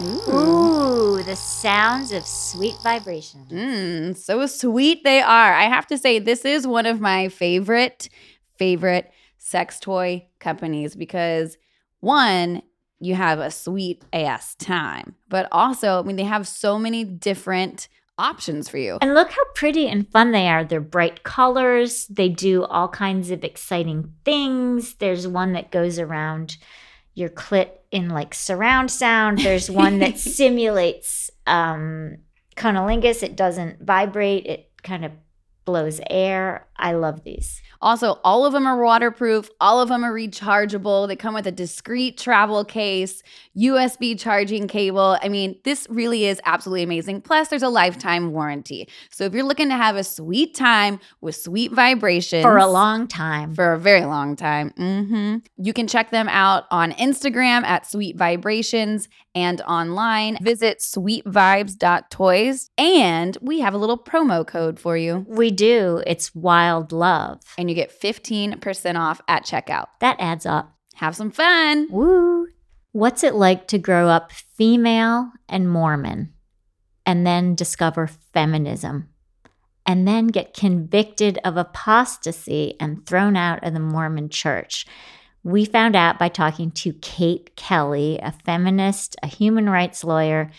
Ooh, the sounds of sweet vibrations. So sweet they are. I have to say, this is one of my favorite sex toy companies because, one, you have a sweet ass time. But also, I mean, they have so many different options for you. And look how pretty and fun they are. They're bright colors. They do all kinds of exciting things. There's one that goes around your clit in like surround sound. There's one that simulates cunnilingus. It doesn't vibrate. It kind of blows air. I love these. Also, all of them are waterproof. All of them are rechargeable. They come with a discreet travel case, USB charging cable. I mean, this really is absolutely amazing. Plus, there's a lifetime warranty. So if you're looking to have a sweet time with sweet vibrations. For a long time. For a very long time. You can check them out on Instagram at Sweet Vibrations and online. Visit sweetvibes.toys. And we have a little promo code for you. We do. It's Wild Love. And you get 15% off at checkout. That adds up. Have some fun. Woo. What's it like to grow up female and Mormon and then discover feminism and then get convicted of apostasy and thrown out of the Mormon church? We found out by talking to Kate Kelly, a feminist, a human rights lawyer,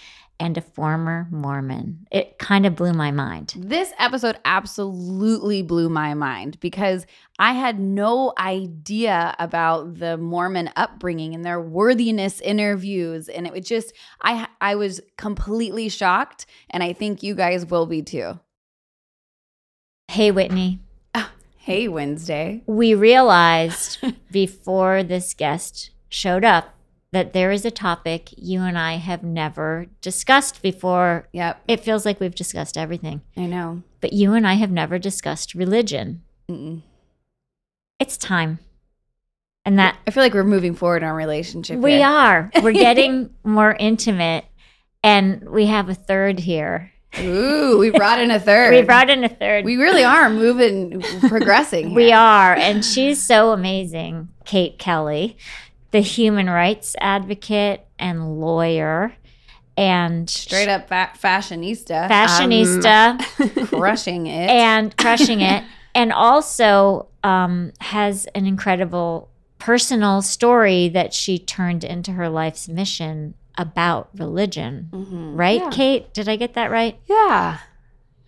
and a former Mormon. It kind of blew my mind. This episode absolutely blew my mind because I had no idea about the Mormon upbringing and their worthiness interviews. And it was just, I was completely shocked. And I think you guys will be too. Hey, Whitney. Oh, hey, Wednesday. We realized before this guest showed up that there is a topic you and I have never discussed before. Yep. It feels like we've discussed everything. I know. But you and I have never discussed religion. It's time. And that I feel like we're moving forward in our relationship. We are. We're getting more intimate. And we have a third here. Ooh, we brought in a third. We really are moving, progressing here. We are. And she's so amazing, Kate Kelly, the human rights advocate and lawyer and straight up fashionista. Crushing it. And crushing it. And also has an incredible personal story that she turned into her life's mission about religion. Right, yeah. Kate? Did I get that right? Yeah.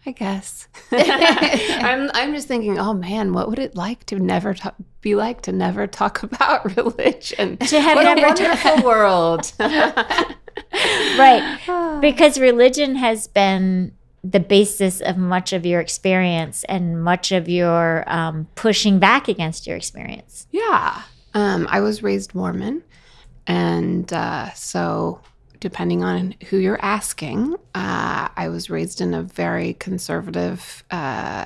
I guess. I'm just thinking, oh man, what would it like to never be like to never talk about religion? To have what a wonderful world. Right. Because religion has been the basis of much of your experience and much of your pushing back against your experience. Yeah. I was raised Mormon. And so depending on who you're asking, I was raised in a very conservative,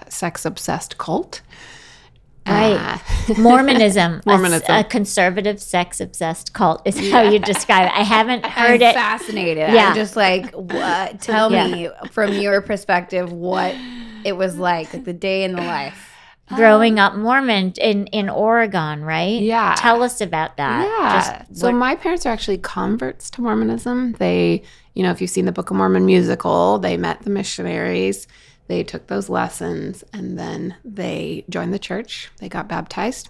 sex-obsessed cult. Right. Mormonism. A conservative, sex-obsessed cult is how you describe it. I haven't heard I'm fascinated. Yeah. I'm just like, what? Tell me from your perspective what it was like the day in the life. Growing up Mormon in Oregon, right? Yeah. Tell us about that. Yeah. So my parents are actually converts to Mormonism. They, you know, if you've seen the Book of Mormon musical, they met the missionaries. They took those lessons, and then they joined the church. They got baptized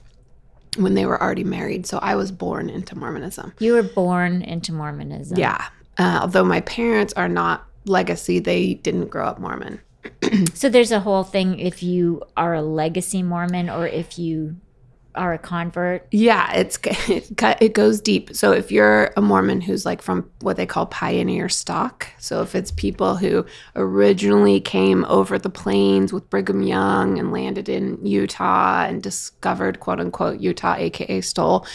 when they were already married. So I was born into Mormonism. You were born into Mormonism. Yeah. Although my parents are not legacy, they didn't grow up Mormon. So there's a whole thing if you are a legacy Mormon or if you are a convert. Yeah, it goes deep. So if you're a Mormon who's like from what they call pioneer stock, so if it's people who originally came over the plains with Brigham Young and landed in Utah and discovered quote unquote Utah, aka stole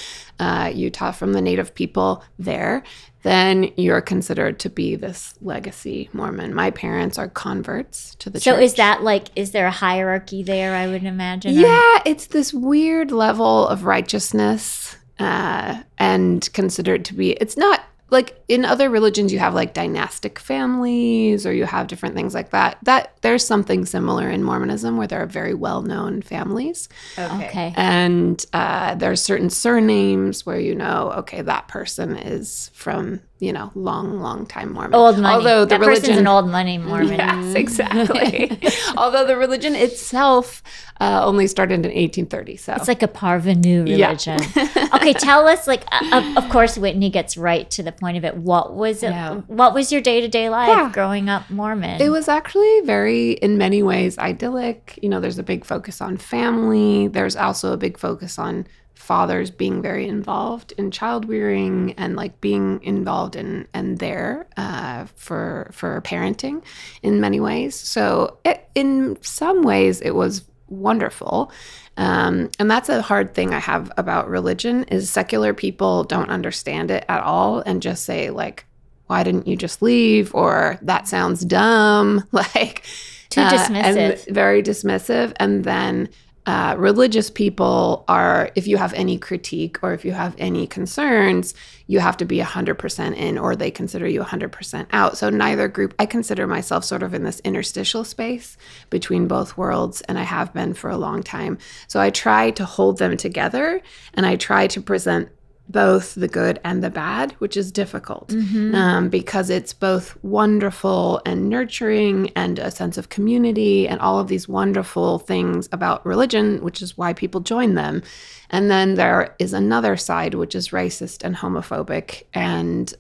Utah from the native people there, then you're considered to be this legacy Mormon. My parents are converts to the church. So is that like, is there a hierarchy there, I would imagine? Yeah, it's this weird level of righteousness and considered to be, it's not like in other religions you have like dynastic families or you have different things like that. That there's something similar in Mormonism where there are very well-known families. Okay. And there are certain surnames where you know, okay, that person is from you know, long time Mormon. Old money. Although the religion, person's an old money Mormon. Yes, exactly. Although the religion itself only started in 1830. So it's like a parvenu religion. Yeah. Okay, tell us, like, of course, Whitney gets right to the point of it. What was it? Yeah. What was your day-to-day life growing up Mormon? It was actually very, in many ways, idyllic. You know, there's a big focus on family. There's also a big focus on fathers being very involved in child rearing and like being involved in and there for parenting in many ways. So it, in some ways it was wonderful. And that's a hard thing I have about religion is secular people don't understand it at all and just say like, why didn't you just leave? Or that sounds dumb. Like too dismissive. And very dismissive. And then religious people are, if you have any critique or if you have any concerns, you have to be 100% in or they consider you 100% out. So neither group, I consider myself sort of in this interstitial space between both worlds, and I have been for a long time. So I try to hold them together and I try to present both the good and the bad, which is difficult because it's both wonderful and nurturing and a sense of community and all of these wonderful things about religion, which is why people join them. And then there is another side, which is racist and homophobic and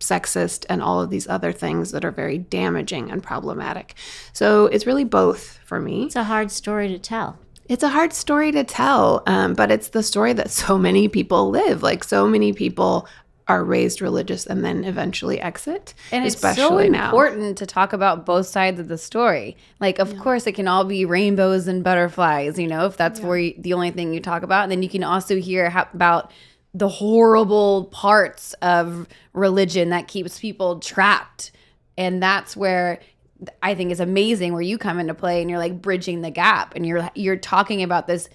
sexist and all of these other things that are very damaging and problematic. So it's really both for me. It's a hard story to tell. It's a hard story to tell, but it's the story that so many people live. Like, so many people are raised religious and then eventually exit, and especially now. It's so important to talk about both sides of the story. Like, of course, it can all be rainbows and butterflies, you know, if that's where the only thing you talk about. And then you can also hear about the horrible parts of religion that keeps people trapped. And that's where I think is amazing where you come into play and you're like bridging the gap and you're talking about this,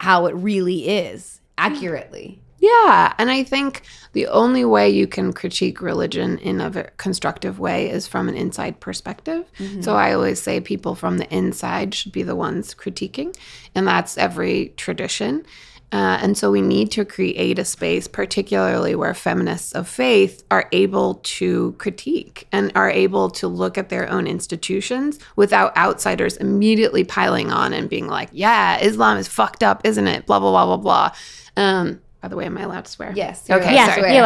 how it really is accurately. Yeah. And I think the only way you can critique religion in a constructive way is from an inside perspective. Mm-hmm. So I always say people from the inside should be the ones critiquing, and that's every tradition. And so we need to create a space, particularly where feminists of faith are able to critique and are able to look at their own institutions without outsiders immediately piling on and being like, yeah, Islam is fucked up, isn't it? Blah, blah, blah, blah, blah. By the way, am I allowed to swear? Yes. Okay. Yes, sorry. You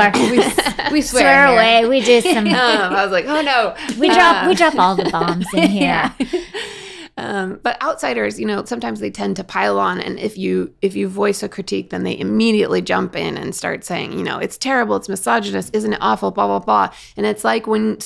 are. We swear away. We do some. I was like, oh, no. We drop all the bombs in here. Yeah. But outsiders, you know, sometimes they tend to pile on, and if you voice a critique, then they immediately jump in and start saying, you know, it's terrible, it's misogynist, isn't it awful, blah, blah, blah. And it's like when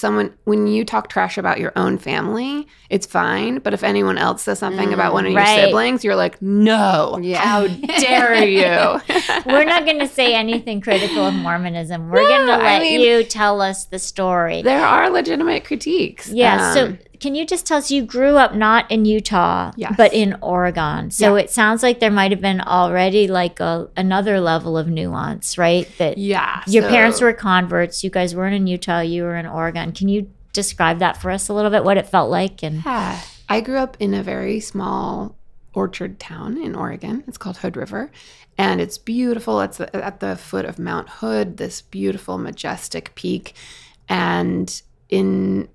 you talk trash about your own family, it's fine. But if anyone else says something about one of your siblings, you're like, no, how dare you? We're not going to say anything critical of Mormonism. We're going to let you tell us the story. There are legitimate critiques. Yeah, so can you just tell us, you grew up not in Utah, but in Oregon. So it sounds like there might have been already like another level of nuance, right? That your parents were converts. You guys weren't in Utah. You were in Oregon. Can you describe that for us a little bit, what it felt like? And I grew up in a very small orchard town in Oregon. It's called Hood River. And it's beautiful. It's at the foot of Mount Hood, this beautiful, majestic peak. And in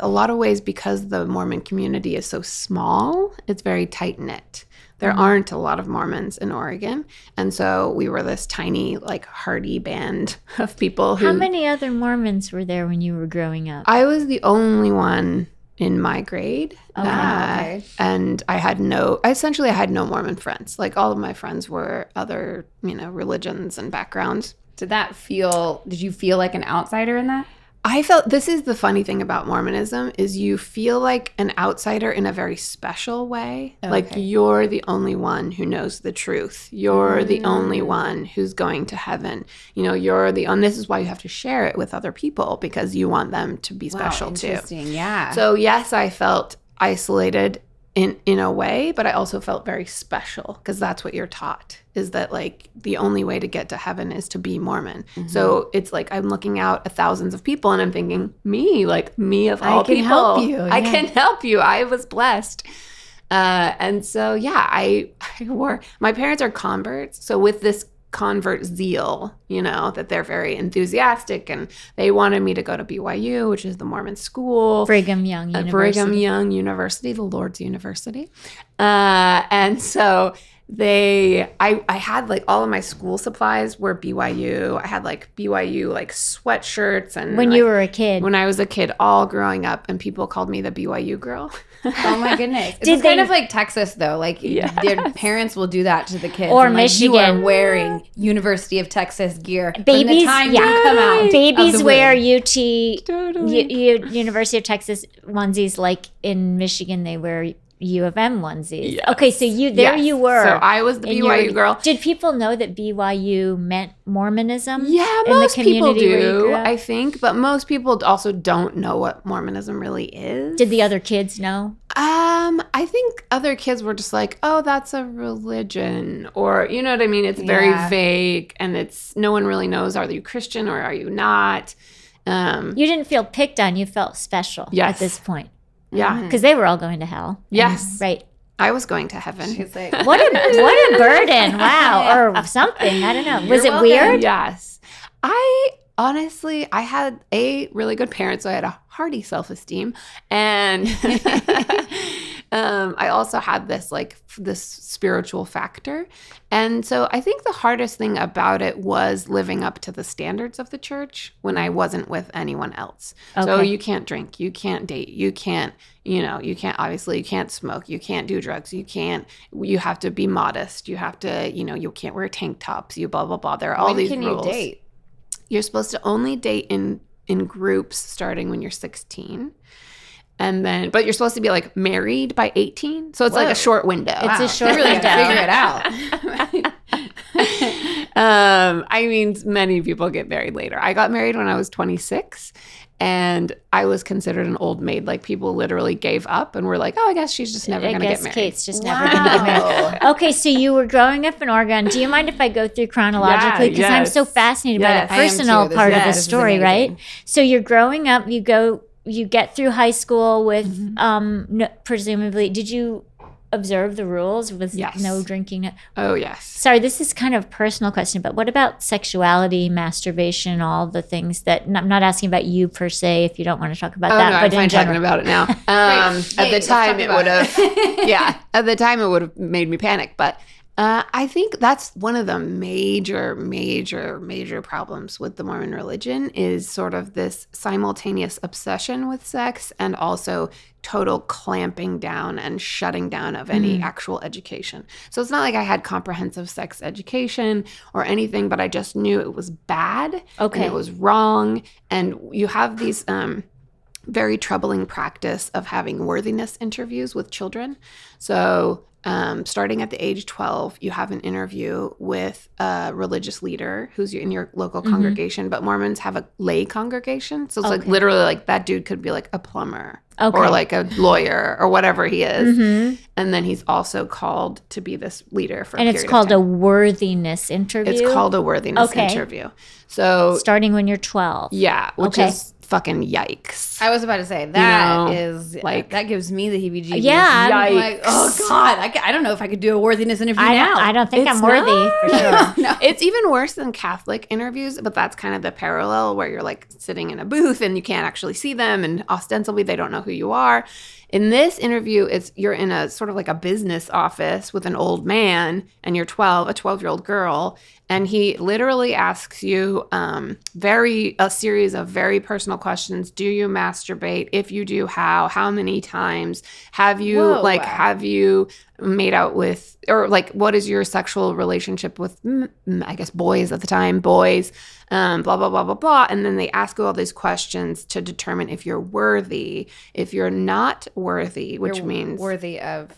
a lot of ways, because the Mormon community is so small, it's very tight-knit. There aren't a lot of Mormons in Oregon. And so we were this tiny, like, hardy band of people who... How many other Mormons were there when you were growing up? I was the only one in my grade. Okay. And I had no Mormon friends. Like, all of my friends were other, you know, religions and backgrounds. Did you feel like an outsider in that? I felt, this is the funny thing about Mormonism, is you feel like an outsider in a very special way. Okay. Like, you're the only one who knows the truth. You're the only one who's going to heaven. You know, and this is why you have to share it with other people, because you want them to be special too. Interesting, yeah. So yes, I felt isolated in a way, but I also felt very special, because that's what you're taught, is that like the only way to get to heaven is to be Mormon. So it's like I'm looking out at thousands of people and I'm thinking, me of all people, I can help you. I was blessed. And so I wore, my parents are converts, so with this convert zeal, you know, that they're very enthusiastic, and they wanted me to go to BYU, which is the Mormon school. Brigham Young University, the Lord's University. And so they, I had like all of my school supplies were BYU. I had like BYU like sweatshirts. And when you were a kid. When I was a kid, all growing up, and people called me the BYU girl. Oh my goodness. It's kind of like Texas though. Like yes. Their parents will do that to the kids. Or and, like, Michigan. You are wearing University of Texas gear. Babies, time yeah. you come out babies wear womb. UT, totally. University of Texas onesies, like in Michigan they wear U of M onesies. Yes. Okay, so you there yes. you were. So I was the BYU girl. Did people know that BYU meant Mormonism? Yeah, in most the community people do, I think. But most people also don't know what Mormonism really is. Did the other kids know? I think other kids were just like, oh, that's a religion. Or, you know what I mean? It's very yeah. vague, and it's no one really knows, are you Christian or are you not? You didn't feel picked on. You felt special yes. at this point. Yeah. Because they were all going to hell. Yes. Right. I was going to heaven. She's like, what a burden. Wow. Or something. I don't know. Was it weird? Yes. I had a really good parent, so I had a hearty self-esteem. And I also had this, like, this spiritual factor. And so I think the hardest thing about it was living up to the standards of the church when I wasn't with anyone else. Okay. So you can't drink, you can't date, you can't, you know, you can't, obviously, you can't smoke, you can't do drugs, you have to be modest, you have to, you know, you can't wear tank tops, you blah, blah, blah. There are all these rules. When can you date? You're supposed to only date in groups starting when you're 16. And then, but you're supposed to be like married by 18. So it's Whoa. Like a short window. It's wow. a short really window. Figure it out. I mean, many people get married later. I got married when I was 26, and I was considered an old maid. Like, people literally gave up and were like, oh, I guess she's just never going to get married. Kate's just wow. never going to get married. Okay, so you were growing up in Oregon. Do you mind if I go through chronologically? Because yes. I'm so fascinated yes. by the personal part of the story, right? So you're growing up, you get through high school with, mm-hmm. Presumably, did you observe the rules with yes. no drinking? Oh, yes. Sorry, this is kind of a personal question, but what about sexuality, masturbation, all the things that, I'm not asking about you per se, if you don't want to talk about that. No, but I'm fine talking about it now. At the time, it would have, yeah, at the time, it would have made me panic, but. I think that's one of the major, major, major problems with the Mormon religion is sort of this simultaneous obsession with sex and also total clamping down and shutting down of any actual education. So it's not like I had comprehensive sex education or anything, but I just knew it was bad okay. and it was wrong. And you have these very troubling practice of having worthiness interviews with children. So starting at the age 12, you have an interview with a religious leader who's in your local congregation, but Mormons have a lay congregation. So it's like literally like that dude could be like a plumber or like a lawyer or whatever he is. Mm-hmm. And then he's also called to be this leader for a period of time. And it's called a worthiness interview? It's called a worthiness interview. So starting when you're 12. Yeah, which is fucking yikes. I was about to say, that is like, that gives me the heebie-jeebies. Yeah. Yikes. I'm like, oh God, I don't know if I could do a worthiness interview now. I don't think I'm worthy for sure. No. It's even worse than Catholic interviews, but that's kind of the parallel where you're like sitting in a booth and you can't actually see them, and ostensibly they don't know who you are. In this interview, you're in a sort of like a business office with an old man, and you're 12, a 12-year-old girl, and he literally asks you a series of very personal questions. Do you masturbate? If you do, how many times? Have you made out with, or like, what is your sexual relationship with, I guess, boys at the time, blah, blah, blah, blah, blah. And then they ask you all these questions to determine if you're worthy, if you're not worthy, which means worthy of.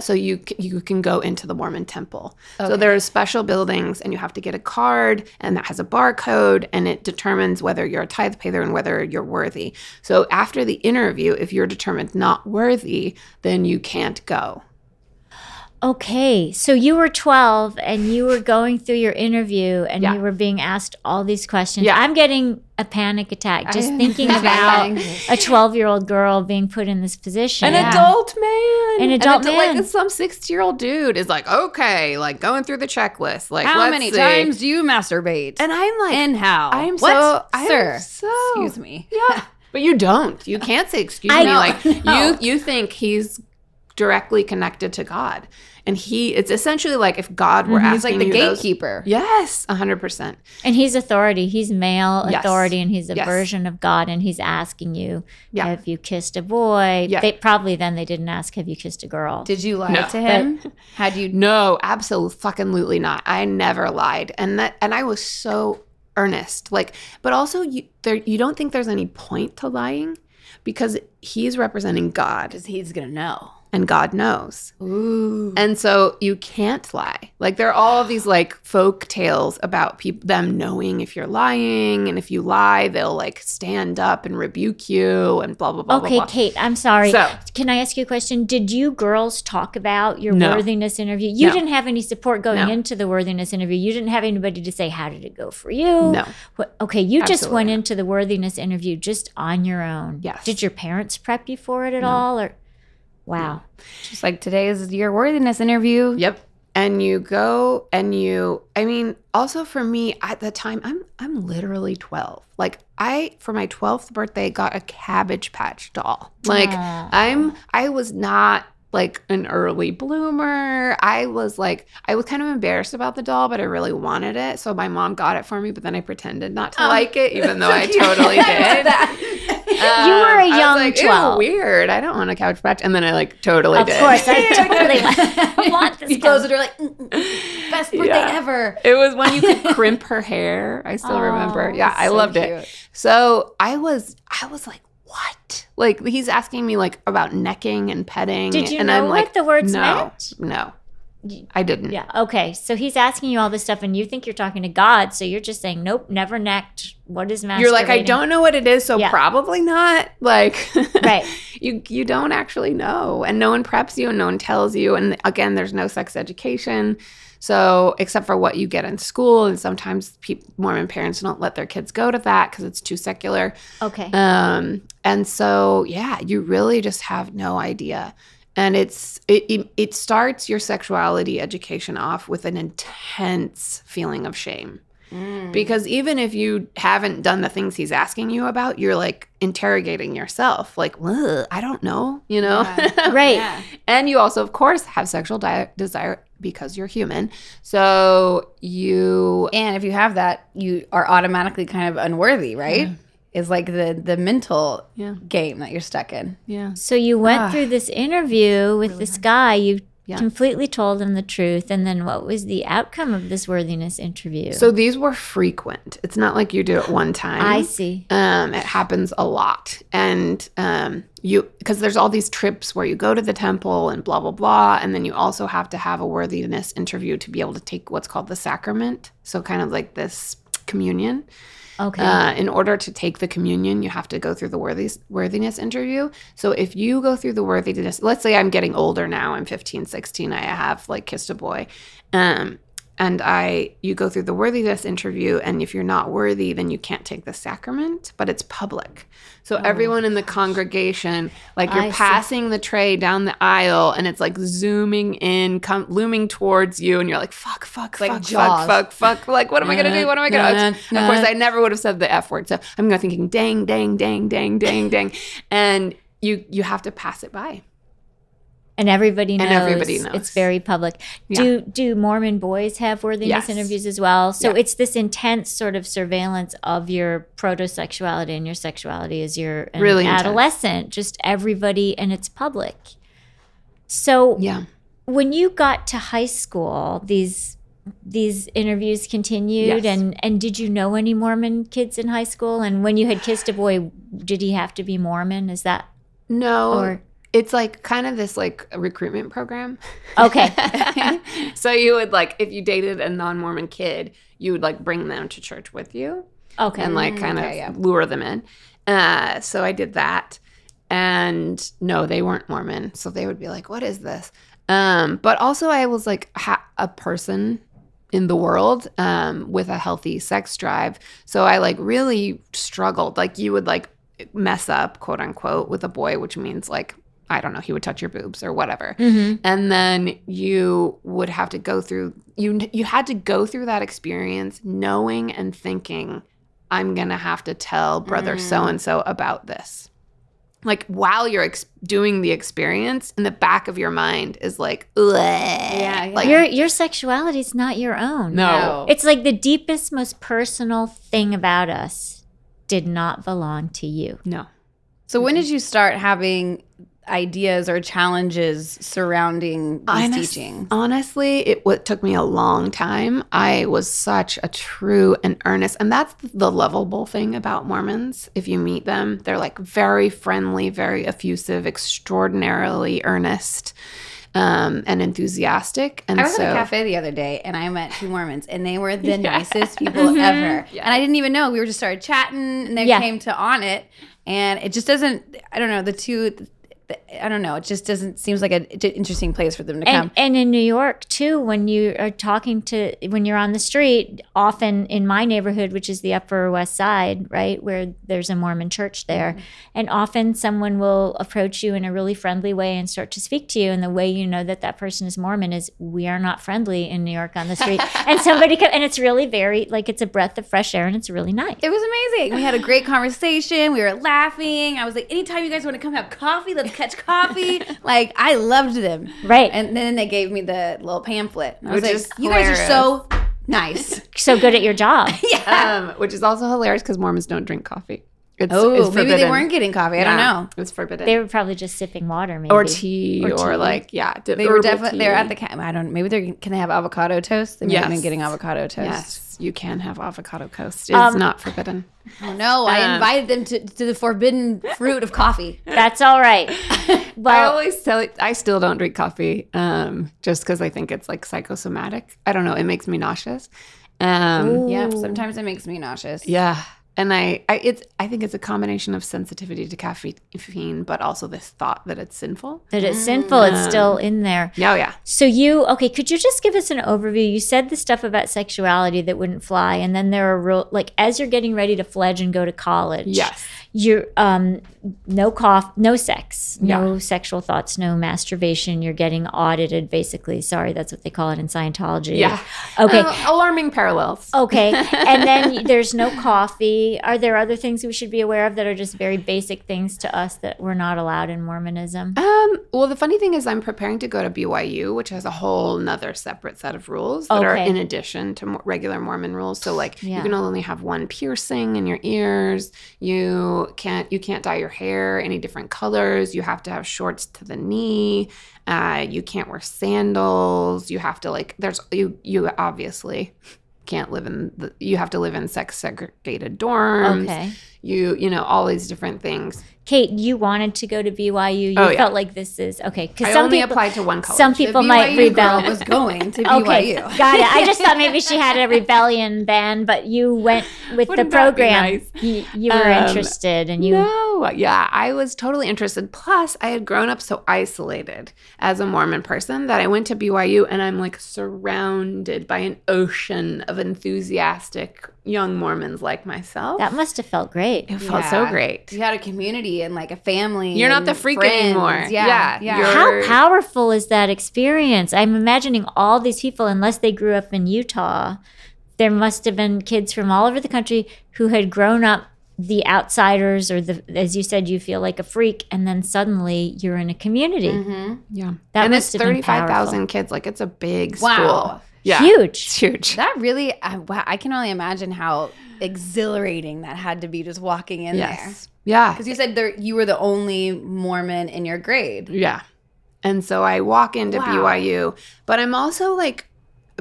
So you can go into the Mormon temple. Okay. So there are special buildings, and you have to get a card, and that has a barcode, and it determines whether you're a tithe payer and whether you're worthy. So after the interview, if you're determined not worthy, then you can't go. Okay, so you were 12 and you were going through your interview and you were being asked all these questions. Yeah. I'm getting a panic attack just thinking about a 12-year-old girl being put in this position. An adult man. Like some 60-year-old dude is like, okay, like going through the checklist. Like, how many times do you masturbate? And I'm like, and how? Excuse me. Yeah, but you don't. You can't say excuse me. Like you think he's directly connected to God. And it's essentially like if God were asking, he's like the gatekeeper. Yes, 100%. And he's authority. He's male authority, and he's a version of God. And he's asking you, have you kissed a boy? Yeah. They didn't ask, have you kissed a girl? Did you lie to him? Had you? No, absolutely not. I never lied, and I was so earnest. Like, but also you don't think there's any point to lying because he's representing God, because he's gonna know. And God knows. Ooh. And so you can't lie. Like, there are all these like folk tales about them knowing if you're lying, and if you lie, they'll like stand up and rebuke you and blah, blah, blah, blah, blah. Okay, Kate, I'm sorry. So, can I ask you a question? Did you girls talk about your worthiness interview? You didn't have any support going into the worthiness interview. You didn't have anybody to say, how did it go for you? No. Okay, you just went into the worthiness interview just on your own. Yes. Did your parents prep you for it at all? Or? Wow. Just like, today is your worthiness interview. Yep. And you go and also for me at the time, I'm literally 12. Like, I, for my 12th birthday, got a Cabbage Patch doll. Like, I was not like an early bloomer. I was kind of embarrassed about the doll, but I really wanted it. So my mom got it for me, but then I pretended not to like it, even though I totally did. You were a young 12. Weird. I don't want a Couch Patch. And then I like totally did. Of course. I totally want this. You close the door like, best birthday ever. It was when you could crimp her hair. I still remember. Yeah, I loved it. So I was like, what? Like, he's asking me like about necking and petting. Did you know what the words meant? No. I didn't. Yeah. Okay. So he's asking you all this stuff, and you think you're talking to God. So you're just saying, nope, never necked. What is masturbating? You're like, I don't know what it is, so probably not. Like, right. You don't actually know, and no one preps you, and no one tells you. And again, there's no sex education. So except for what you get in school, and sometimes Mormon parents don't let their kids go to that because it's too secular. Okay. And so you really just have no idea. And it starts your sexuality education off with an intense feeling of shame. Because even if you haven't done the things he's asking you about, you're like interrogating yourself. Like, I don't know, you know? Yeah. Right. Yeah. And you also, of course, have sexual desire because you're human. So and if you have that, you are automatically kind of unworthy, right? Yeah. Is like the mental game that you're stuck in. Yeah. So you went through this interview with this guy. You completely told him the truth. And then what was the outcome of this worthiness interview? So these were frequent. It's not like you do it one time. I see. It happens a lot. And because there's all these trips where you go to the temple and blah, blah, blah. And then you also have to have a worthiness interview to be able to take what's called the sacrament. So kind of like this communion. Okay. In order to take the communion, you have to go through the worthiness interview. So if you go through the worthiness, let's say I'm getting older now, I'm 15, 16, I have like kissed a boy. You go through the worthiness interview, and if you're not worthy, then you can't take the sacrament, but it's public. So everyone in the congregation, like, you're passing the tray down the aisle, and it's like zooming in, looming towards you, and you're like, fuck, like, what am I going to do? What am I going to do? Of course, I never would have said the F word, so I'm thinking, dang, dang, dang, dang, dang, dang, and you have to pass it by. And everybody knows. It's very public. Yeah. Do Mormon boys have worthiness interviews as well? So it's this intense sort of surveillance of your protosexuality and your sexuality as you're an adolescent. Just everybody, and it's public. So when you got to high school, these interviews continued, and did you know any Mormon kids in high school? And when you had kissed a boy, did he have to be Mormon? Is that no? Or, it's like kind of this like recruitment program. Okay. So you would like, if you dated a non-Mormon kid, you would like bring them to church with you. Okay. And like kind of lure them in. So I did that. And no, they weren't Mormon. So they would be like, what is this? But also I was like a person in the world with a healthy sex drive. So I like really struggled. Like you would like mess up, quote unquote, with a boy, which means like, I don't know, he would touch your boobs or whatever. Mm-hmm. And then you would have to go through, you had to go through that experience knowing and thinking, I'm going to have to tell brother so-and-so about this. Like while you're doing the experience, in the back of your mind is like, yeah. Like, your sexuality is not your own. No. It's like the deepest, most personal thing about us did not belong to you. No. So when did you start having ideas or challenges surrounding these teachings? Honestly, it took me a long time. I was such a true and earnest, and that's the lovable thing about Mormons. If you meet them, they're like very friendly, very effusive, extraordinarily earnest, and enthusiastic. And I was at a cafe the other day, and I met two Mormons, and they were the nicest people ever. Yeah. And I didn't even know. We were just started chatting, and they came to On It, and it just doesn't. I don't know. I don't know. It just doesn't seems like an interesting place for them to come. And in New York too, when you're on the street, often in my neighborhood, which is the Upper West Side, right, where there's a Mormon church there, and often someone will approach you in a really friendly way and start to speak to you. And the way you know that that person is Mormon is we are not friendly in New York on the street. And somebody comes, and it's really very like it's a breath of fresh air, and it's really nice. It was amazing. We had a great conversation. We were laughing. I was like, anytime you guys want to come have coffee, let's catch coffee. Like I loved them, right? And then they gave me the little pamphlet, and I was like, you guys are so nice, so good at your job. Which is also hilarious because Mormons don't drink coffee. It's maybe they weren't getting coffee. I don't know, it's forbidden. They were probably just sipping water, maybe, or tea, or like they were definitely they're at the I don't maybe they're can they have avocado toast? They may have been getting avocado toast. Yes, you can have avocado toast. It's not forbidden. Oh no, I invited them to the forbidden fruit of coffee. That's all right. Well, I always tell it, I still don't drink coffee just because I think it's like psychosomatic. I don't know, it makes me nauseous. Yeah, sometimes it makes me nauseous. Yeah. And I think it's a combination of sensitivity to caffeine, but also this thought that it's sinful. That it's sinful. It's still in there. Oh, yeah. So could you just give us an overview? You said the stuff about sexuality that wouldn't fly. And then there are as you're getting ready to fledge and go to college. Yes. You're no cough, no sex, no sexual thoughts, no masturbation. You're getting audited, basically. Sorry, that's what they call it in Scientology. Yeah. Okay. Alarming parallels. Okay. And then there's no coffee. Are there other things we should be aware of that are just very basic things to us that we're not allowed in Mormonism? Well, the funny thing is I'm preparing to go to BYU, which has a whole nother separate set of rules that are in addition to regular Mormon rules. So like you can only have one piercing in your ears. You can't dye your hair any different colors. You have to have shorts to the knee. You can't wear sandals. You have to you obviously can't live you have to live in sex segregated dorms. Okay. You know, all these different things. Kate, you wanted to go to BYU. You felt like this is okay. Because I only applied to one college. Some people might rebel. I was going to BYU. Okay, got it. I just thought maybe she had a rebellion then, but you went with the program. Nice? You were interested, and you. No, yeah, I was totally interested. Plus, I had grown up so isolated as a Mormon person that I went to BYU, and I'm like surrounded by an ocean of enthusiastic young Mormons like myself. That must have felt great. It felt so great. You had a community and like a family. You're not the freak anymore. Yeah. How powerful is that experience? I'm imagining all these people, unless they grew up in Utah, there must have been kids from all over the country who had grown up the outsiders, or as you said, you feel like a freak, and then suddenly you're in a community. Mm-hmm. Yeah. That and it's 35,000 kids. Like it's a big school. Yeah. Huge. That really, wow! I can only imagine how exhilarating that had to be just walking in there. Yeah. Because you said you were the only Mormon in your grade. Yeah. And so I walk into BYU, but I'm also like,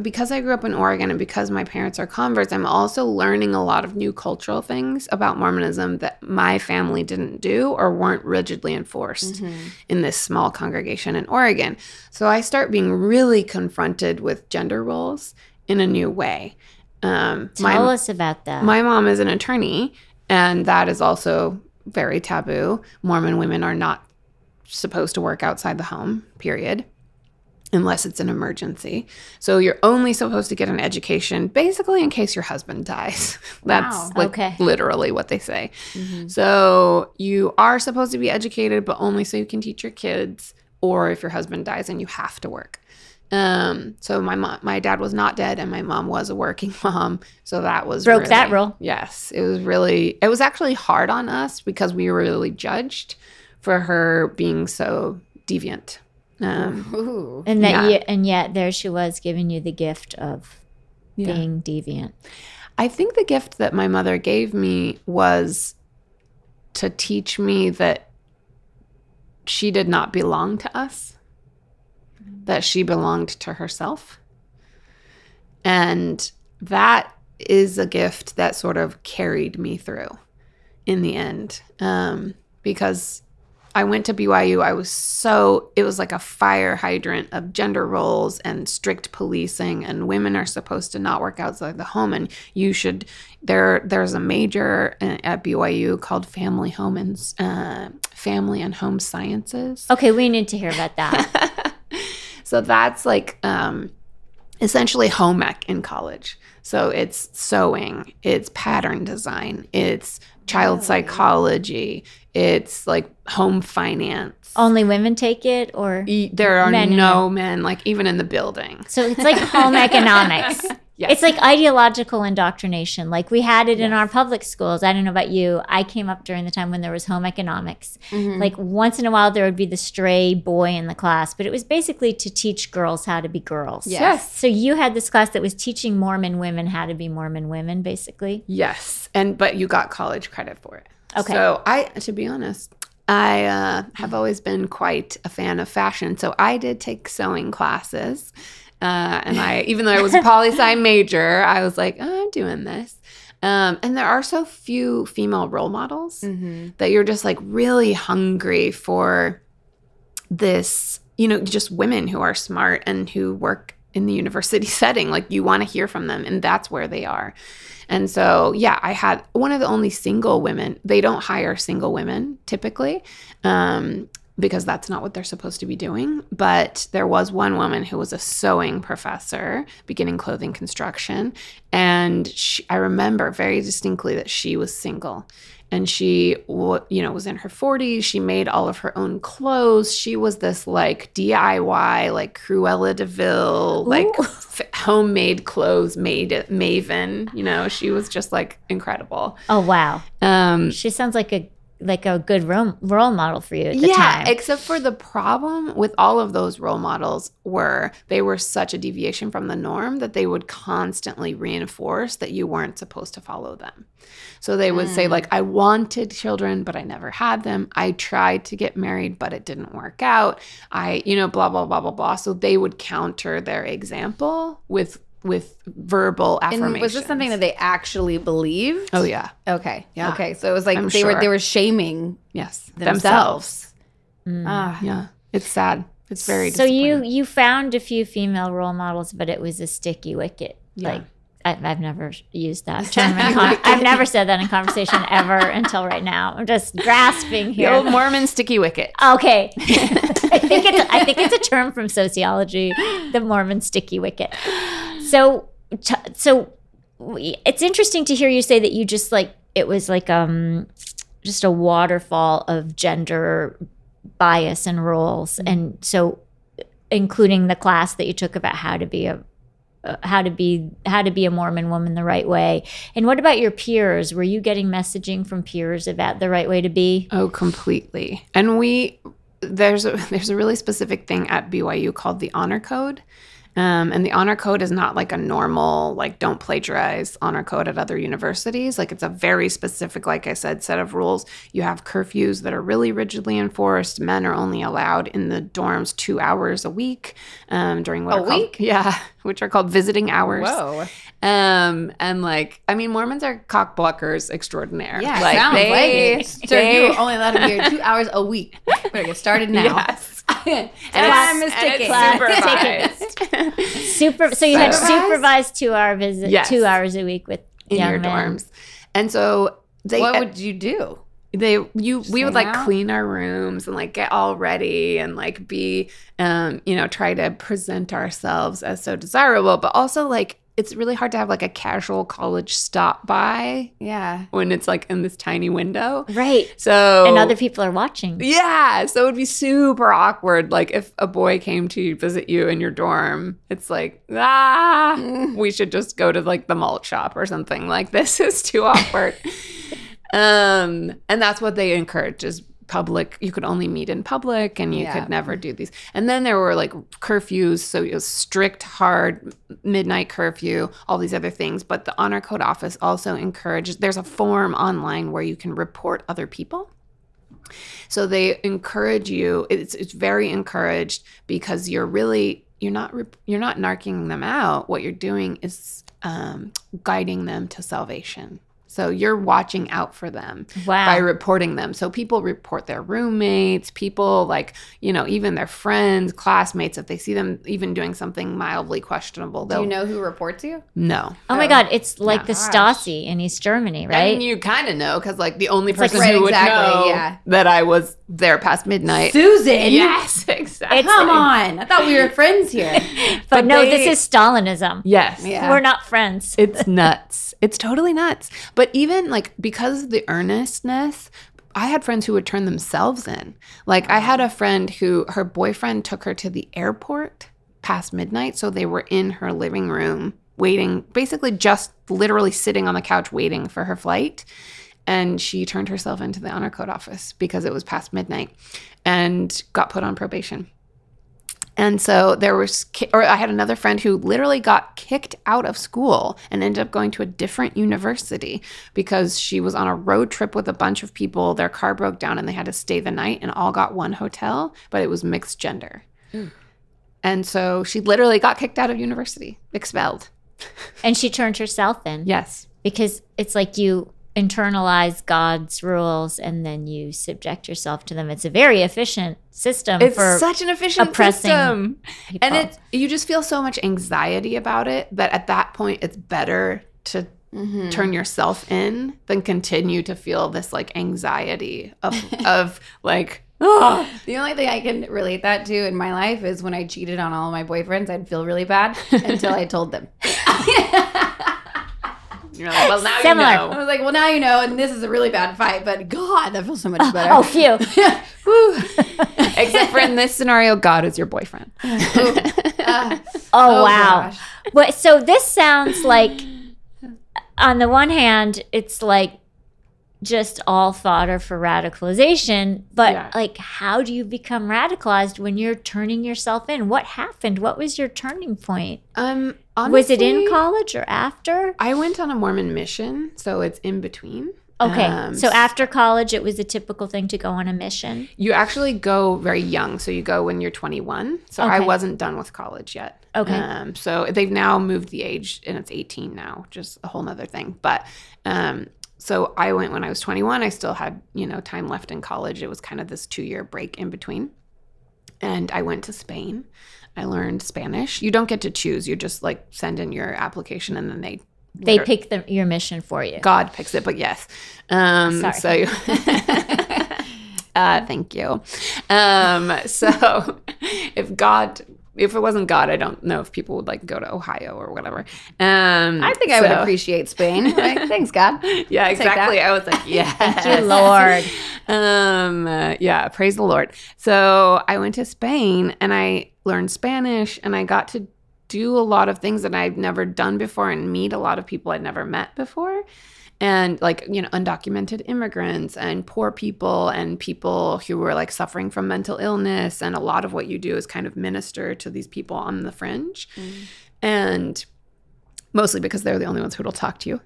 because I grew up in Oregon and because my parents are converts, I'm also learning a lot of new cultural things about Mormonism that my family didn't do or weren't rigidly enforced in this small congregation in Oregon. So I start being really confronted with gender roles in a new way. Tell us about that. My mom is an attorney, and that is also very taboo. Mormon women are not supposed to work outside the home, period. unless it's an emergency. So you're only supposed to get an education basically in case your husband dies. That's literally what they say. Mm-hmm. So you are supposed to be educated, but only so you can teach your kids, or if your husband dies and you have to work. So my dad was not dead, and my mom was a working mom. So that was broke that rule. Yes. It was actually hard on us because we were really judged for her being so deviant. And yet there she was, giving you the gift of being deviant. I think the gift that my mother gave me was to teach me that she did not belong to us, that she belonged to herself. And that is a gift that sort of carried me through in the end, because I went to BYU. It was like a fire hydrant of gender roles and strict policing, and women are supposed to not work outside the home, and you should. There's a major at BYU called Family and Home Sciences. Okay, we need to hear about that. So that's like essentially home ec in college. So it's sewing, it's pattern design, it's child psychology, it's like home finance. Only women take it, or there are no men, like even in the building. So it's like home economics. Yes. It's like ideological indoctrination. Like we had it in our public schools. I don't know about you. I came up during the time when there was home economics. Mm-hmm. Like once in a while there would be the stray boy in the class, but it was basically to teach girls how to be girls. Yes. So you had this class that was teaching Mormon women how to be Mormon women, basically. Yes. But you got college credit for it. Okay. So to be honest, I have always been quite a fan of fashion. So I did take sewing classes. And even though I was a poli-sci major, I was like, oh, I'm doing this. And there are so few female role models that you're just like really hungry for this, just women who are smart and who work in the university setting. Like you want to hear from them, and that's where they are. And so, I had one of the only single women. They don't hire single women typically. Because that's not what they're supposed to be doing. But there was one woman who was a sewing professor, beginning clothing construction. And I remember very distinctly that she was single. And she, was in her 40s. She made all of her own clothes. She was this, like, DIY, like, Cruella de Vil, like, homemade clothes maven. She was just, like, incredible. Oh, wow. She sounds like a good role model for you at the time. Yeah, except for the problem with all of those role models they were such a deviation from the norm that they would constantly reinforce that you weren't supposed to follow them. So they would say, like, I wanted children, but I never had them. I tried to get married, but it didn't work out. I, blah, blah, blah, blah, blah. So they would counter their example with verbal affirmation. And was this something that they actually believed? Oh, yeah. Okay. Yeah. Okay. So it was like they were shaming themselves. Yeah. It's sad. It's very disappointing. So you found a few female role models, but it was a sticky wicket. Yeah. Like I've never used that term. I've never said that in conversation ever until right now. I'm just grasping here. The old Mormon sticky wicket. Okay. I think it's a term from sociology, the Mormon sticky wicket. So it's interesting to hear you say that you just like, it was like just a waterfall of gender bias and roles. And so including the class that you took about how to be a Mormon woman the right way. And what about your peers? Were you getting messaging from peers about the right way to be? Oh, completely. And there's a really specific thing at BYU called the Honor Code. And the honor code is not like a normal, like don't plagiarize honor code at other universities. Like it's a very specific, like I said, set of rules. You have curfews that are really rigidly enforced. Men are only allowed in the dorms 2 hours a week during what a are called, week? Yeah, which are called visiting hours. Whoa. And like, I mean, Mormons are cock blockers extraordinaire. Yeah, like sounds like it. So you're only allowed to be here 2 hours a week. Better get started now. Yes. And it's supervised. So you had supervised 2 hours a week with young men. Dorms. And so what would you do? We would like clean our rooms and like get all ready and like be, try to present ourselves as so desirable, but also like it's really hard to have like a casual college stop by. Yeah. When it's like in this tiny window. Right. So. And other people are watching. Yeah. So it would be super awkward. Like if a boy came to visit you in your dorm, it's like, we should just go to like the malt shop or something. Like this is too awkward. And that's what they encourage is public. You could only meet in public and you could never do these. And then there were like curfews. So it was strict, hard midnight curfew, all these other things. But the honor code office also encourages, there's a form online where you can report other people. So they encourage you. It's very encouraged because you're not narking them out. What you're doing is guiding them to salvation. So you're watching out for them by reporting them. So people report their roommates, people like, even their friends, classmates, if they see them even doing something mildly questionable. Do you know who reports you? No. Oh, my God. It's like the Stasi in East Germany, right? And you kind of know because like the only person who would know that I was there past midnight. Susan. Yes, exactly. Come on. I thought we were friends here. but no, this is Stalinism. Yes. Yeah. We're not friends. It's nuts. It's totally nuts. But even like because of the earnestness, I had friends who would turn themselves in. Like I had a friend who her boyfriend took her to the airport past midnight. So they were in her living room waiting, basically just literally sitting on the couch waiting for her flight. And she turned herself into the honor code office because it was past midnight and got put on probation. And so there was, or I had another friend who literally got kicked out of school and ended up going to a different university because she was on a road trip with a bunch of people. Their car broke down and they had to stay the night and all got one hotel, but it was mixed gender. Mm. And so she literally got kicked out of university, expelled. And she turned herself in. Yes. Because it's like you internalize God's rules and then you subject yourself to them. It's a very efficient system. It's for such an efficient system. People. And you just feel so much anxiety about it that at that point it's better to turn yourself in than continue to feel this like anxiety of like, oh. The only thing I can relate that to in my life is when I cheated on all my boyfriends, I'd feel really bad until I told them. You're like, well, now you know. I was like, well, now you know, and this is a really bad fight, but God, that feels so much better. Oh, phew. Except for in this scenario, God is your boyfriend. Oh, wow. But, so this sounds like, on the one hand, it's like just all fodder for radicalization, but like how do you become radicalized when you're turning yourself in? What happened? What was your turning point? Honestly, was it in college or after? I went on a Mormon mission, so it's in between. Okay, so after college, it was a typical thing to go on a mission? You actually go very young, so you go when you're 21. So I wasn't done with college yet. Okay. So they've now moved the age, and it's 18 now, which is a whole other thing. But so I went when I was 21. I still had, time left in college. It was kind of this 2-year break in between. And I went to Spain. I learned Spanish. You don't get to choose. You just like send in your application and then they pick your mission for you. God picks it, but yes. Sorry. So thank you. So if it wasn't God, I don't know if people would like go to Ohio or whatever. I think I would appreciate Spain. Like, thanks, God. Yeah, exactly. I was like, yes. Thank you, Lord. Praise the Lord. So I went to Spain and I learned Spanish and I got to do a lot of things that I've never done before and meet a lot of people I'd never met before. And like, undocumented immigrants and poor people and people who were like suffering from mental illness. And a lot of what you do is kind of minister to these people on the fringe. Mm. And mostly because they're the only ones who will talk to you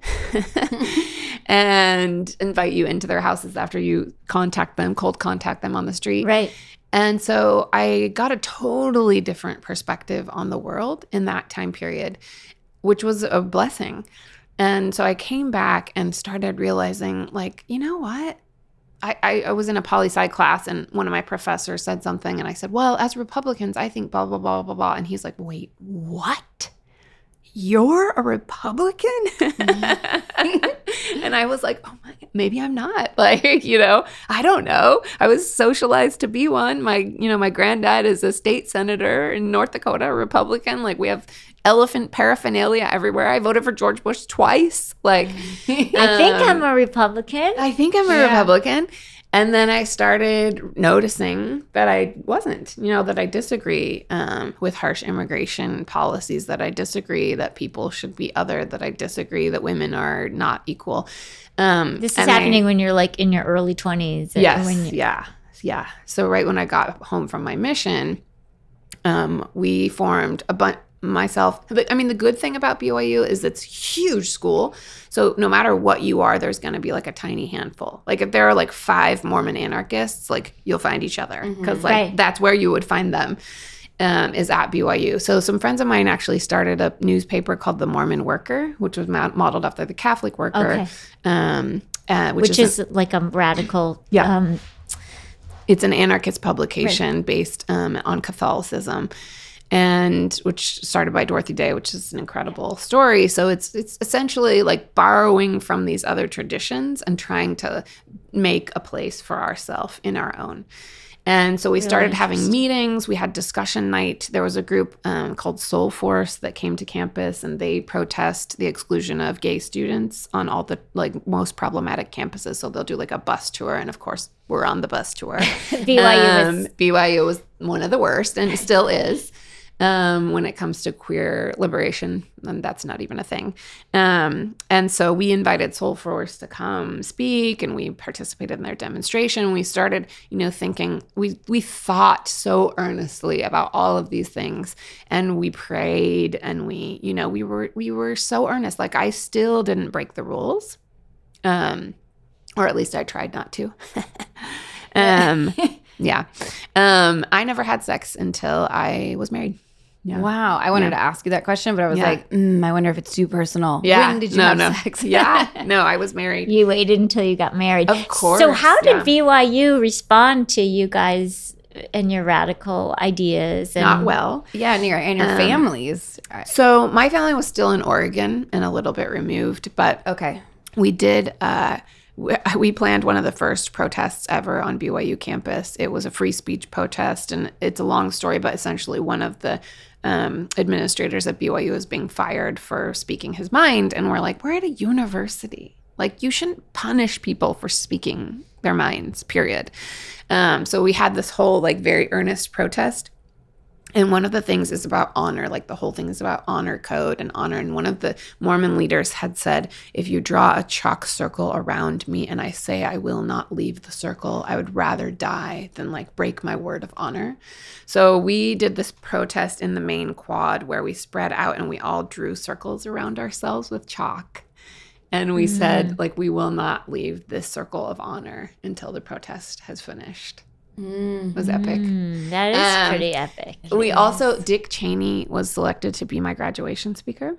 and invite you into their houses after you cold contact them on the street. Right. And so I got a totally different perspective on the world in that time period, which was a blessing. And so I came back and started realizing, like, you know what? I was in a poli-sci class, and one of my professors said something, and I said, well, as Republicans, I think blah, blah, blah, blah, blah. And he's like, wait, what? you're a Republican? Mm-hmm. And I was like, oh my, maybe I'm not. Like, you know, I don't know. I was socialized to be one. My granddad is a state senator in North Dakota, Republican. Like, we have elephant paraphernalia everywhere. I voted for George Bush twice. Like, I think I'm a Republican. Republican. And then I started noticing that I wasn't, that I disagree with harsh immigration policies, that I disagree that people should be other, that I disagree that women are not equal. This is happening when you're like in your early 20s. Yes. Yeah. So right when I got home from my mission, we formed a bunch. Myself. But I mean, the good thing about BYU is it's huge school. So no matter what you are, there's going to be like a tiny handful. Like if there are like 5 Mormon anarchists, like you'll find each other because that's where you would find them is at BYU. So some friends of mine actually started a newspaper called The Mormon Worker, which was modeled after the Catholic Worker. Okay. Which is like a radical... Yeah. It's an anarchist publication based on Catholicism. And which started by Dorothy Day, which is an incredible story. So it's essentially like borrowing from these other traditions and trying to make a place for ourselves in our own. And so we started having meetings. We had discussion night. There was a group called Soul Force that came to campus, and they protest the exclusion of gay students on all the most problematic campuses. So they'll do like a bus tour, and of course we're on the bus tour. BYU was one of the worst, and still is. When it comes to queer liberation, and that's not even a thing. And so we invited Soul Force to come speak, and we participated in their demonstration. We started, thinking, we thought so earnestly about all of these things, and we prayed, and we were so earnest. Like, I still didn't break the rules, or at least I tried not to. Yeah. I never had sex until I was married. Yeah. Wow. I wanted to ask you that question, but I was like, I wonder if it's too personal. Yeah. When did you have sex? Yeah. No, I was married. You waited until you got married. Of course. So how did BYU respond to you guys and your radical ideas? And not well. Yeah. And your families. So my family was still in Oregon and a little bit removed, but we did we planned one of the first protests ever on BYU campus. It was a free speech protest, and it's a long story, but essentially one of the administrators at BYU is being fired for speaking his mind, and we're like, we're at a university. Like, you shouldn't punish people for speaking their minds, period. So we had this whole, very earnest protest. And one of the things is about honor. Like, the whole thing is about honor code and honor. And one of the Mormon leaders had said, if you draw a chalk circle around me and I say I will not leave the circle, I would rather die than break my word of honor. So we did this protest in the main quad where we spread out and we all drew circles around ourselves with chalk. And we said, we will not leave this circle of honor until the protest has finished. It was epic. That is pretty epic. Dick Cheney was selected to be my graduation speaker.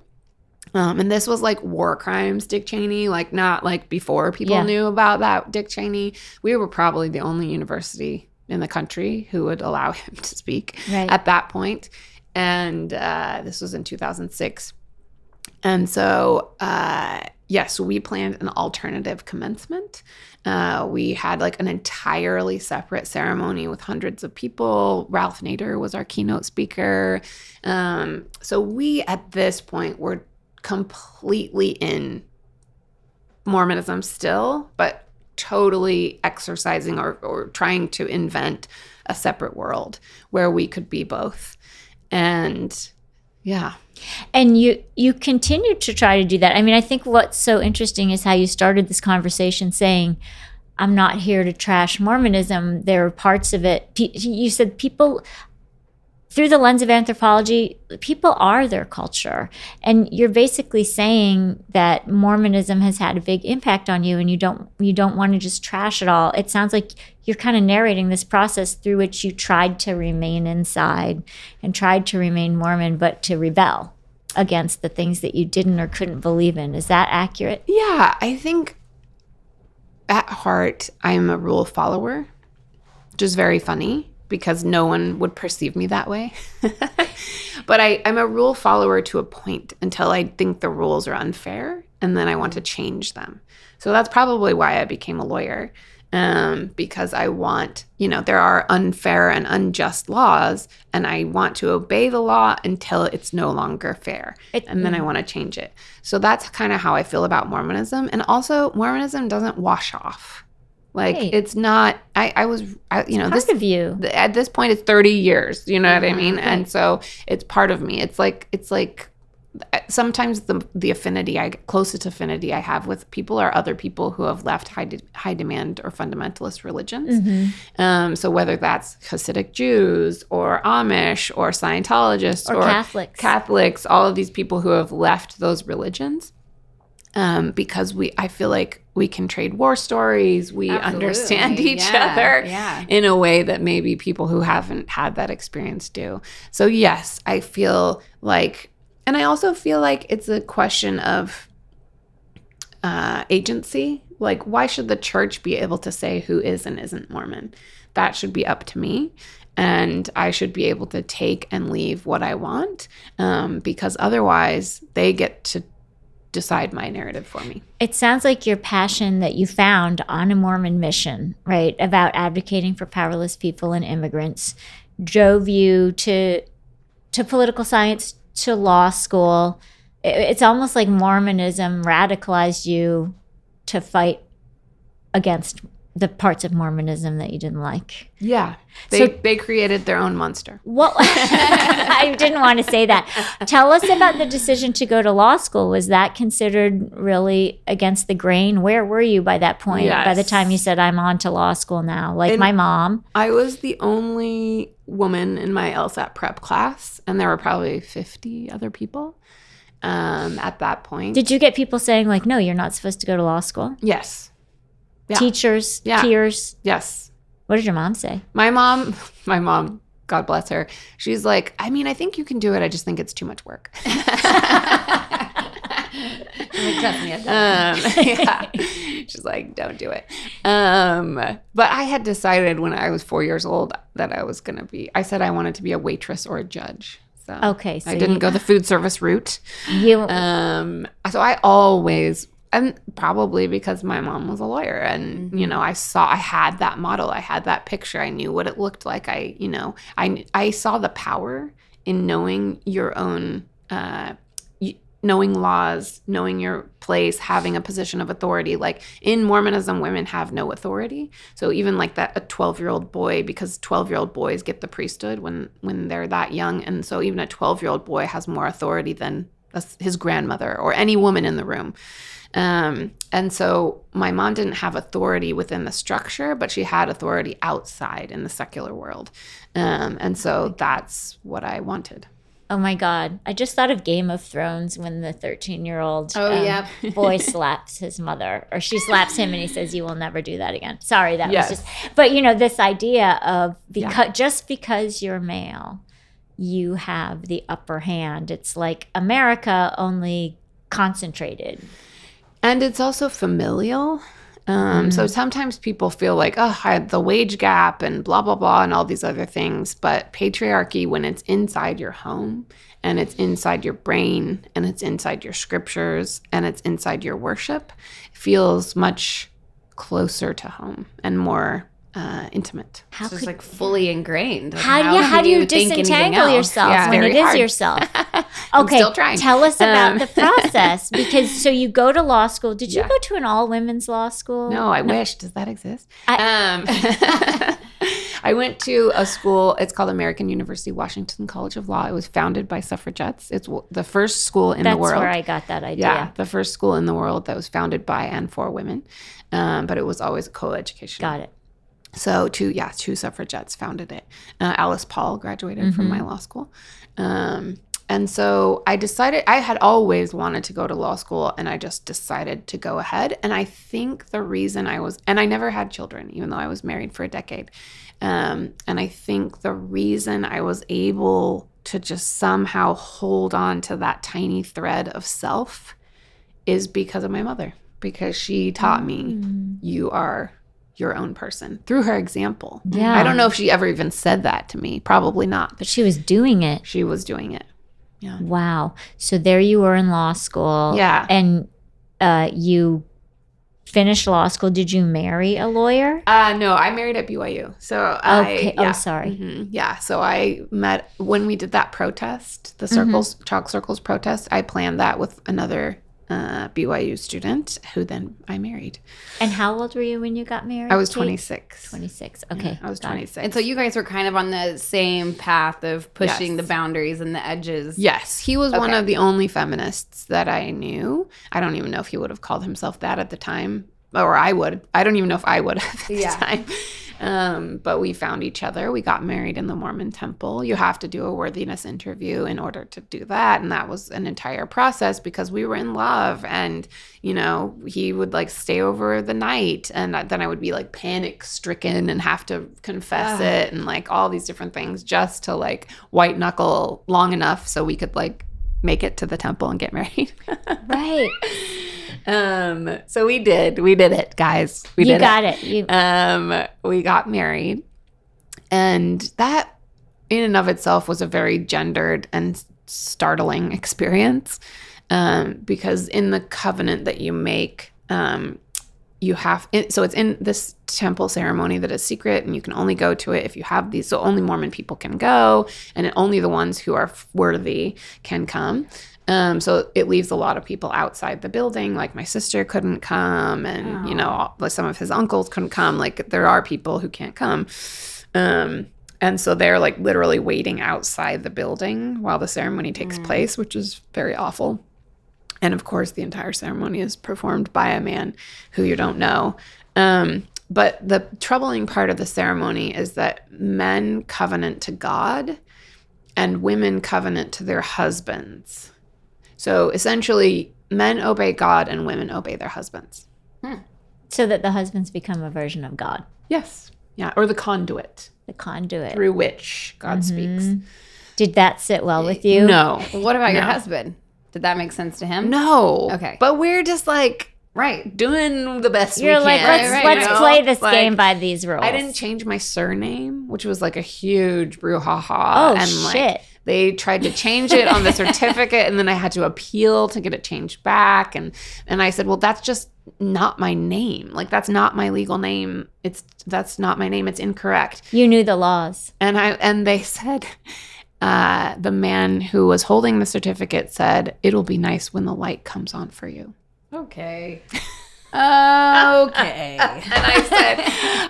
And this was war crimes Dick Cheney, not before people knew about that Dick Cheney. We were probably the only university in the country who would allow him to speak at that point. And this was in 2006. And so, so we planned an alternative commencement. We had an entirely separate ceremony with hundreds of people. Ralph Nader was our keynote speaker. So we, at this point, were completely in Mormonism still, but totally exercising or trying to invent a separate world where we could be both. And... yeah. And you continue to try to do that. I mean, I think what's so interesting is how you started this conversation saying, I'm not here to trash Mormonism. There are parts of it. You said people, through the lens of anthropology, people are their culture. And you're basically saying that Mormonism has had a big impact on you, and you don't want to just trash it all. It sounds like you're kind of narrating this process through which you tried to remain inside and tried to remain Mormon, but to rebel against the things that you didn't or couldn't believe in. Is that accurate? Yeah, I think at heart, I'm a rule follower, which is very funny. because no one would perceive me that way. But I'm a rule follower to a point until I think the rules are unfair, and then I want to change them. So that's probably why I became a lawyer, because I want, there are unfair and unjust laws, and I want to obey the law until it's no longer fair, and then I want to change it. So that's kind of how I feel about Mormonism. And also, Mormonism doesn't wash off. Like, right. It's not, it's part of you. At this point, it's 30 years, what I mean? Right. And so it's part of me. It's like sometimes the closest affinity I have with people are other people who have left high demand or fundamentalist religions. Mm-hmm. So whether that's Hasidic Jews or Amish or Scientologists or Catholics, all of these people who have left those religions. Because I feel like we can trade war stories. We Absolutely. Understand each other in a way that maybe people who haven't had that experience do. So yes, I feel like, and I also feel like it's a question of agency. Like, why should the church be able to say who is and isn't Mormon? That should be up to me. And I should be able to take and leave what I want, because otherwise they get to decide my narrative for me. It sounds like your passion that you found on a Mormon mission, right, about advocating for powerless people and immigrants, drove you to political science, to law school. It's almost like Mormonism radicalized you to fight against the parts of Mormonism that you didn't like. Yeah. They created their own monster. Well, I didn't want to say that. Tell us about the decision to go to law school. Was that considered really against the grain? Where were you by that point? Yes. By the time you said, I'm on to law school now, and my mom? I was the only woman in my LSAT prep class, and there were probably 50 other people at that point. Did you get people saying, like, no, you're not supposed to go to law school? Yes. Yeah. Teachers, peers. Yes. What did your mom say? My mom, God bless her, she's like, I think you can do it. I just think it's too much work. Trust me. Yeah. She's like, don't do it. But I had decided when I was 4 years old that I said I wanted to be a waitress or a judge. So okay. So I didn't go the food service route. So I always... And probably because my mom was a lawyer and, I had that model. I had that picture. I knew what it looked like. I saw the power in knowing your own, knowing laws, knowing your place, having a position of authority. Like in Mormonism, women have no authority. So even like that, a 12-year-old boy, because 12-year-old boys get the priesthood when they're that young. And so even a 12-year-old boy has more authority than his grandmother or any woman in the room. And so my mom didn't have authority within the structure, but she had authority outside in the secular world. And so that's what I wanted. Oh my God. I just thought of Game of Thrones when the 13-year-old boy slaps his mother, or she slaps him and he says, you will never do that again. Sorry, that was just, but this idea of just because you're male, you have the upper hand. It's like America, only concentrated. And it's also familial. So sometimes people feel like, oh, I had the wage gap and blah, blah, blah, and all these other things. But patriarchy, when it's inside your home and it's inside your brain and it's inside your scriptures and it's inside your worship, feels much closer to home and more intimate. It's just like fully ingrained. How do you disentangle yourself when it is hard. Yourself? Okay, still trying. Tell us about the process, because so you go to law school. Did you go to an all-women's law school? No, I wish. Does that exist? I went to a school. It's called American University Washington College of Law. It was founded by suffragettes. It's the first school in the world. That's where I got that idea. Yeah, the first school in the world that was founded by and for women, but it was always co-education. Got it. So two suffragettes founded it. Alice Paul graduated from my law school. And so I decided, I had always wanted to go to law school, and I just decided to go ahead. And I think the reason and I never had children, even though I was married for a decade. And I think the reason I was able to just somehow hold on to that tiny thread of self is because of my mother, because she taught me, you are your own person through her example. Yeah. I don't know if she ever even said that to me. Probably not. But she was doing it. She was doing it. Yeah. Wow. So there you were in law school. Yeah. And you finished law school. Did you marry a lawyer? No, I married at BYU. So okay. Yeah. Oh, sorry. Mm-hmm. Yeah. So I met when we did that protest, the circles, mm-hmm. Chalk Circles protest. I planned that with another BYU student who then I married. And how old were you when you got married? I was 26. 26. Okay. Yeah, I was 26. And so you guys were kind of on the same path of pushing the boundaries and the edges. Yes. He was one of the only feminists that I knew. I don't even know if he would have called himself that at the time, or I would. I don't even know if I would have at the time. But we found each other. We got married in the Mormon temple. You have to do a worthiness interview in order to do that. And that was an entire process because we were in love. And, you know, he would like stay over the night. And then I would be like panic stricken and have to confess it and like all these different things just to like white knuckle long enough so we could like make it to the temple and get married. Right. So we did it, guys. We got married, and that in and of itself was a very gendered and startling experience, because in the covenant that you make, so it's in this temple ceremony that is secret, and you can only go to it if you have these. So only Mormon people can go, and only the ones who are worthy can come. So it leaves a lot of people outside the building. Like my sister couldn't come, and you know, like some of his uncles couldn't come. Like there are people who can't come, and so they're like literally waiting outside the building while the ceremony takes place, which is very awful. And of course, the entire ceremony is performed by a man who you don't know. But the troubling part of the ceremony is that men covenant to God, and women covenant to their husbands. So essentially, men obey God and women obey their husbands. Hmm. So that the husbands become a version of God. Yes. Yeah. Or the conduit. The conduit. Through which God speaks. Did that sit well with you? No. Well, what about your husband? Did that make sense to him? No. Okay. But we're just like... Right, doing the best we can. You're like, let's play this game by these rules. I didn't change my surname, which was like a huge brouhaha. Oh, shit. They tried to change it on the certificate, and then I had to appeal to get it changed back. And I said, well, that's just not my name. Like, that's not my legal name. That's not my name. It's incorrect. You knew the laws. And they said... the man who was holding the certificate said, it'll be nice when the light comes on for you. Okay. Okay. And I said,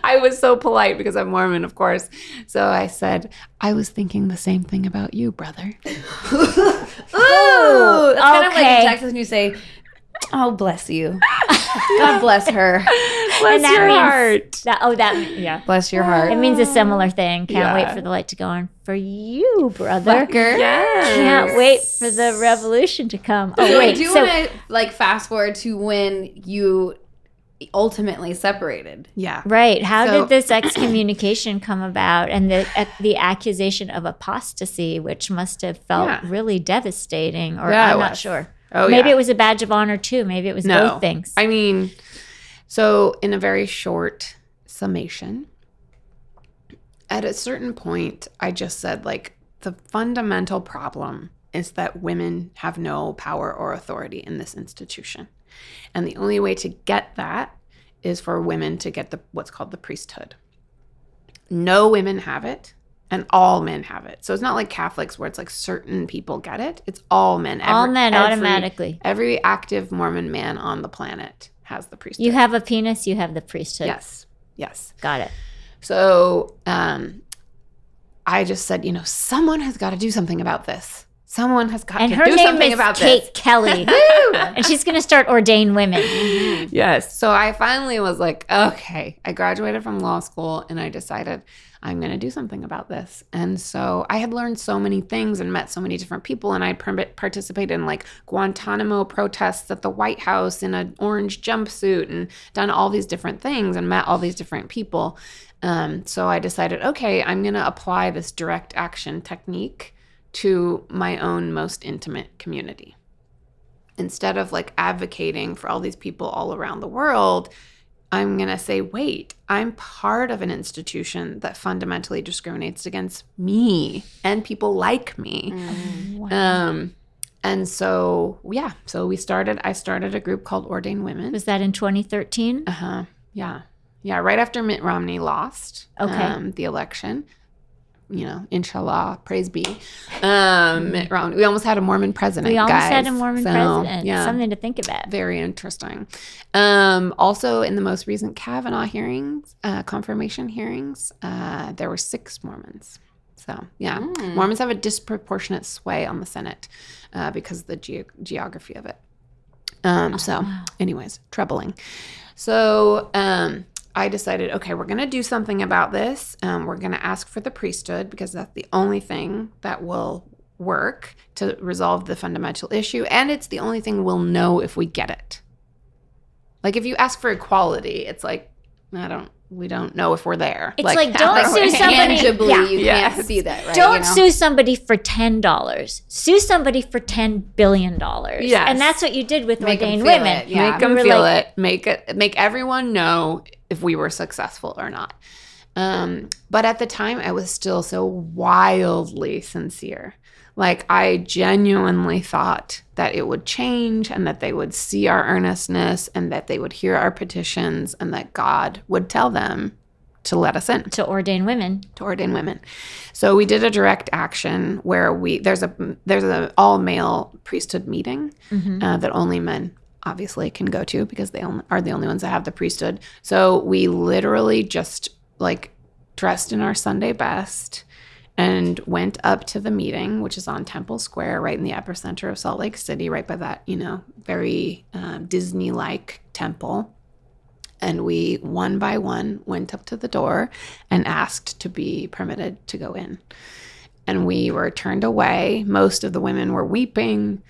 I was so polite because I'm Mormon, of course. So I said, I was thinking the same thing about you, brother. Ooh, it's kind of like in Texas when you say, oh, bless you. God bless her. Bless your heart. Bless your heart. It means a similar thing. Can't wait for the light to go on for you, brother. Fucker. Yes. Can't wait for the revolution to come. Oh, wait. So, want to like fast forward to when you ultimately separated. Yeah. Right. How did this excommunication come about, and the accusation of apostasy, which must have felt really devastating, or I'm not sure. Oh, maybe it was a badge of honor, too. Maybe it was both things. I mean, so in a very short summation, at a certain point, I just said, like, the fundamental problem is that women have no power or authority in this institution. And the only way to get that is for women to get what's called the priesthood. No women have it. And all men have it. So it's not like Catholics where it's like certain people get it. It's all men. Automatically. Every active Mormon man on the planet has the priesthood. You have a penis, you have the priesthood. Yes. Yes. Got it. So I just said, you know, someone has got to do something about this. Someone has got to do something about this. And her name is Kate Kelly. And she's going to start Ordain Women. Mm-hmm. Yes. So I finally was like, okay. I graduated from law school and I decided – I'm going to do something about this. And so I had learned so many things and met so many different people, and I participated in like Guantanamo protests at the White House in an orange jumpsuit and done all these different things and met all these different people. So I decided, okay, I'm going to apply this direct action technique to my own most intimate community. Instead of like advocating for all these people all around the world, I'm going to say, wait, I'm part of an institution that fundamentally discriminates against me and people like me. Wow. And so, yeah, so I started a group called Ordain Women. Was that in 2013? Uh-huh. Yeah. Yeah. Right after Mitt Romney lost the election. You know, inshallah, praise be. Mitt Romney. We almost had a Mormon president, guys. Yeah. Something to think about. Very interesting. Also, in the most recent Kavanaugh hearings, confirmation hearings, there were 6 Mormons. So, yeah. Mm. Mormons have a disproportionate sway on the Senate because of the geography of it. Anyways, troubling. So, I decided, okay, we're going to do something about this. We're going to ask for the priesthood because that's the only thing that will work to resolve the fundamental issue. And it's the only thing we'll know if we get it. Like if you ask for equality, it's like, we don't know if we're there. It's like don't sue somebody. Tangibly, you can't see that, right? Don't sue somebody for $10. Sue somebody for $10 billion. Yes. And that's what you did with Ordain Women. It. Yeah. Make them feel it. Make everyone know if we were successful or not. But at the time, I was still so wildly sincere. Like, I genuinely thought that it would change and that they would see our earnestness and that they would hear our petitions and that God would tell them to let us in. To ordain women. To ordain women. So we did a direct action where there's an all-male priesthood meeting that only men obviously can go to because they are the only ones that have the priesthood. So we literally just like dressed in our Sunday best and went up to the meeting, which is on Temple Square, right in the epicenter of Salt Lake City, right by that, very Disney-like temple. And we, one by one, went up to the door and asked to be permitted to go in. And we were turned away. Most of the women were weeping,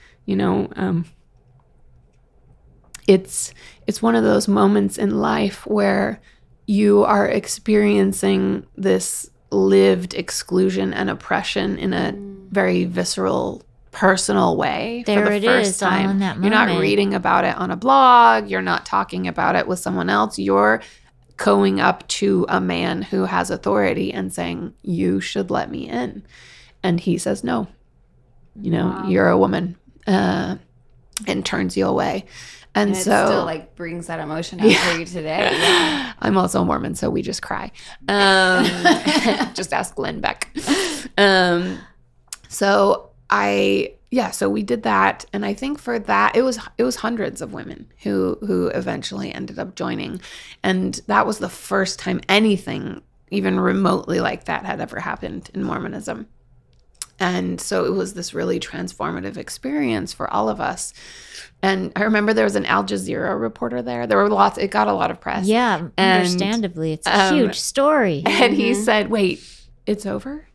It's one of those moments in life where you are experiencing this lived exclusion and oppression in a very visceral, personal way for the first time. All in that moment. You're not reading about it on a blog. You're not talking about it with someone else. You're going up to a man who has authority and saying, you should let me in. And he says, no, you're a woman, and turns you away. And so it still brings that emotion out for you today. Yeah. I'm also Mormon, so we just cry. Just ask Glenn Beck. So we did that, and I think for that it was hundreds of women who eventually ended up joining, and that was the first time anything even remotely like that had ever happened in Mormonism. And so it was this really transformative experience for all of us. And I remember there was an Al Jazeera reporter there. There were lots. It got a lot of press. Yeah, understandably. It's a huge story. And he said, wait, it's over?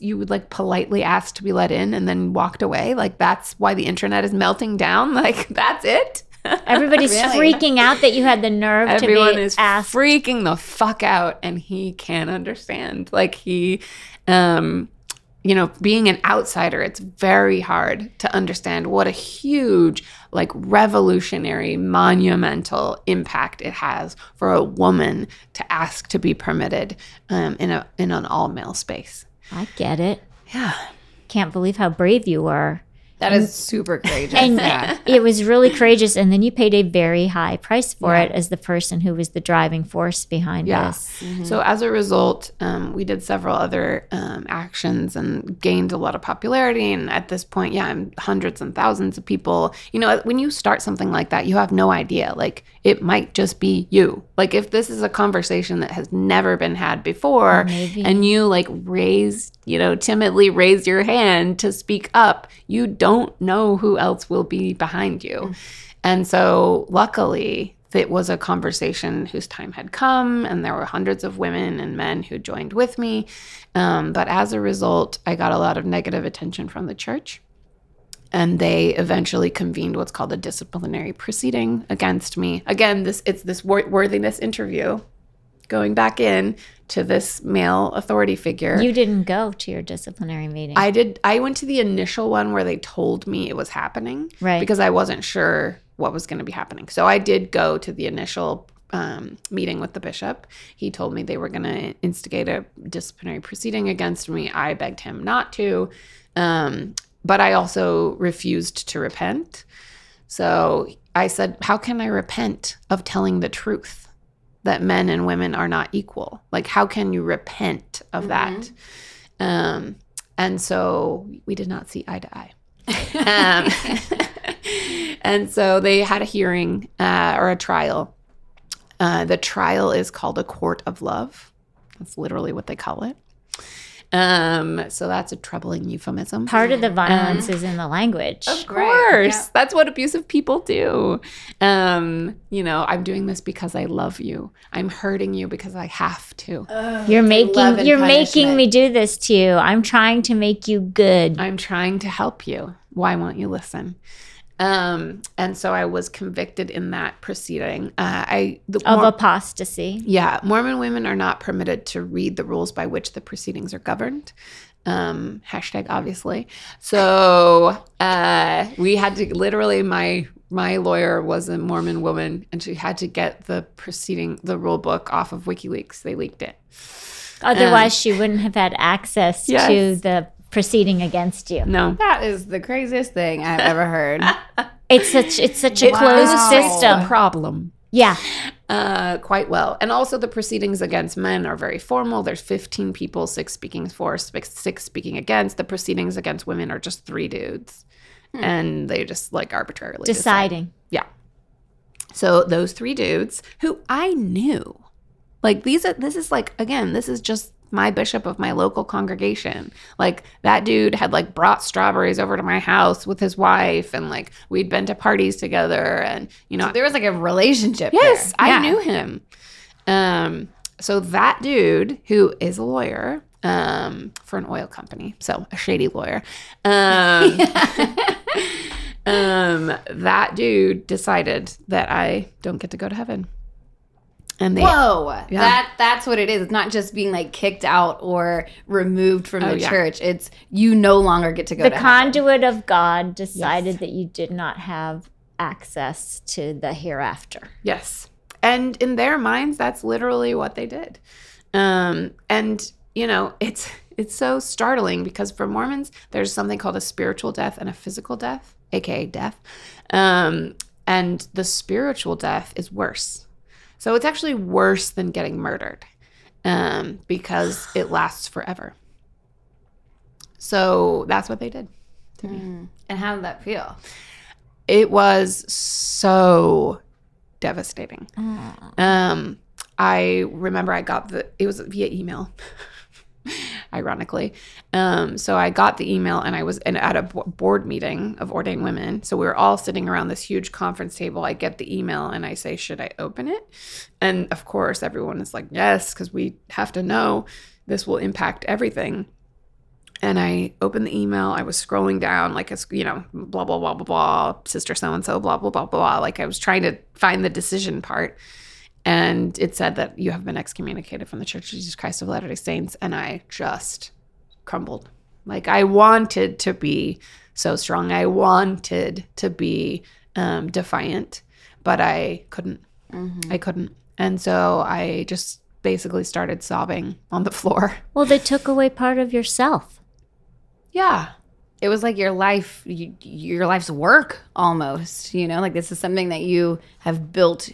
You would politely ask to be let in and then walked away? That's why the internet is melting down? That's it? Everybody's freaking out that you had the nerve to be asked. Everyone is freaking the fuck out. And he can't understand. Being an outsider, it's very hard to understand what a huge, revolutionary, monumental impact it has for a woman to ask to be permitted in an all-male space. I get it. Yeah. Can't believe how brave you were. That is super courageous. And it was really courageous. And then you paid a very high price for it as the person who was the driving force behind this. Mm-hmm. So as a result, we did several other actions and gained a lot of popularity. And at this point, I'm hundreds and thousands of people. When you start something like that, you have no idea. It might just be you. If this is a conversation that has never been had before, and you timidly raise your hand to speak up, you don't know who else will be behind you. Mm. And so luckily, it was a conversation whose time had come, and there were hundreds of women and men who joined with me. But as a result, I got a lot of negative attention from the church. And they eventually convened what's called a disciplinary proceeding against me. Again, it's this worthiness interview, going back in to this male authority figure. You didn't go to your disciplinary meeting. I did. I went to the initial one where they told me it was happening because I wasn't sure what was going to be happening. So I did go to the initial meeting with the bishop. He told me they were going to instigate a disciplinary proceeding against me. I begged him not to, but I also refused to repent. So I said, how can I repent of telling the truth that men and women are not equal? Like, how can you repent of that? And so we did not see eye to eye. And so they had a hearing or a trial. The trial is called a court of love. That's literally what they call it. So that's a troubling euphemism. Part of the violence is in the language. Of course. Yeah. That's what abusive people do. You know, I'm doing this because I love you. I'm hurting you because I have to. You're making me do this to you. I'm trying to make you good. I'm trying to help you. Why won't you listen? And so I was convicted in that proceeding. Of apostasy. Yeah. Mormon women are not permitted to read the rules by which the proceedings are governed. Hashtag obviously. So we had to literally, my lawyer was a Mormon woman, and she had to get the rule book off of WikiLeaks. They leaked it. Otherwise, she wouldn't have had access to the proceeding against you. No. That is the craziest thing I've ever heard. It's such a closed system. It's a problem. Yeah. Quite well. And also the proceedings against men are very formal. There's 15 people, 6 speaking for, 6 speaking against. The proceedings against women are just 3 dudes. And they just like arbitrarily deciding. Yeah. So those 3 dudes who I knew, like this is just my bishop of my local congregation. Like that dude had like brought strawberries over to my house with his wife, and like we'd been to parties together, and you know, so there was like a relationship. Yes, there. I knew him. So that dude who is a lawyer for an oil company, so a shady lawyer, that dude decided that I don't get to go to heaven. That's what it is. It's not just being like kicked out or removed from the church. It's you no longer get to go to heaven. The conduit of God decided that you did not have access to the hereafter. Yes. And in their minds, that's literally what they did. And, you know, it's so startling because for Mormons, there's something called a spiritual death and a physical death, a.k.a. death. And the spiritual death is worse. So it's actually worse than getting murdered because it lasts forever. So that's what they did to me. And how did that feel? It was so devastating. I remember I got it was via email, ironically. So I got the email, and I was at a board meeting of Ordain Women. So we were all sitting around this huge conference table. I get the email and I say, should I open it? And of course, everyone is like, yes, because we have to know this will impact everything. And I opened the email. I was scrolling down like, it's, you know, blah, blah, blah, blah, blah, sister so-and-so, blah, blah, blah, blah. Like I was trying to find the decision part. And it said that you have been excommunicated from the Church of Jesus Christ of Latter-day Saints. And I just crumbled. Like I wanted to be so strong. I wanted to be defiant, but I couldn't. I couldn't. And so I just basically started sobbing on the floor. Well, they took away part of yourself. Yeah. It was like your life, your life's work almost, you know, like this is something that you have built.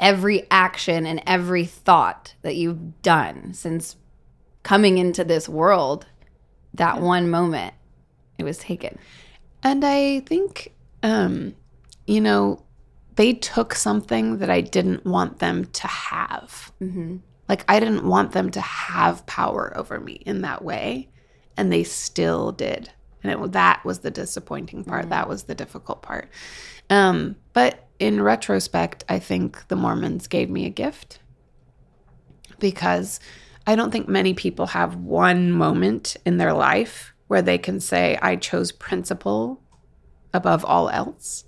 Every action and every thought that you've done since coming into this world, that one moment, it was taken. And I think, you know, they took something that I didn't want them to have. Like, I didn't want them to have power over me in that way, and they still did. And that was the disappointing part. That was the difficult part. But in retrospect, I think the Mormons gave me a gift, because I don't think many people have one moment in their life where they can say, I chose principle above all else,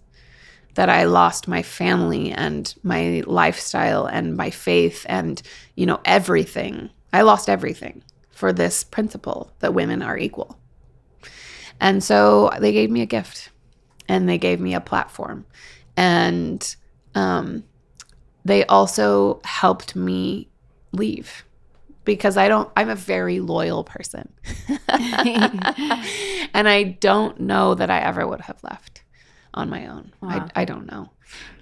that I lost my family and my lifestyle and my faith and, you know, everything. I lost everything for this principle that women are equal. And so they gave me a gift, and they gave me a platform. And they also helped me leave, because I'm a very loyal person. And I don't know that I ever would have left on my own. Wow. I don't know.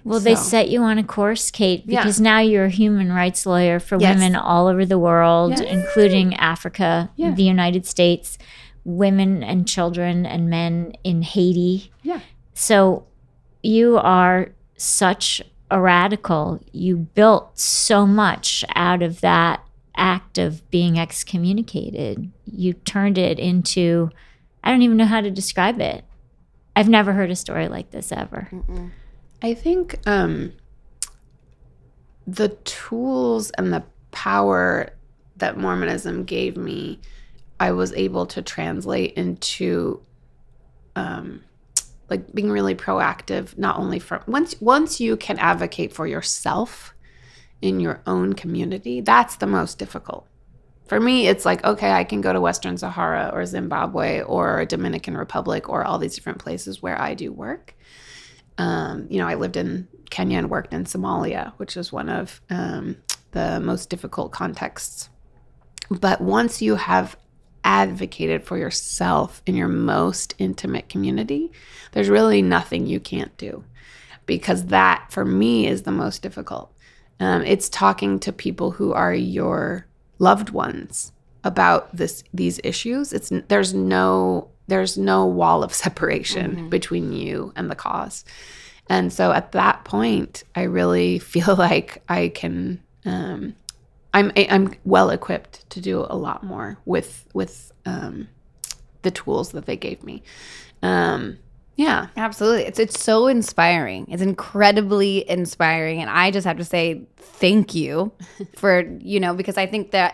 Well, so they set you on a course, Kate, because now you're a human rights lawyer for women all over the world, including Africa, the United States, women and children and men in Haiti. Yeah. So you are such a radical. You built so much out of that act of being excommunicated. You turned it into, I don't even know how to describe it. I've never heard a story like this ever. Mm-mm. I think the tools and the power that Mormonism gave me, I was able to translate into like being really proactive, not only for once you can advocate for yourself in your own community, that's the most difficult. For me, it's like, okay, I can go to Western Sahara or Zimbabwe or Dominican Republic or all these different places where I do work. I lived in Kenya and worked in Somalia, which is one of the most difficult contexts. But once you have advocated for yourself in your most intimate community, there's really nothing you can't do, because that, for me, is the most difficult. It's talking to people who are your loved ones about these issues. There's no wall of separation between you and the cause. And so at that point, I really feel like I can I'm well equipped to do a lot more with the tools that they gave me. Yeah, absolutely. It's so inspiring. It's incredibly inspiring. And I just have to say thank you for, because I think that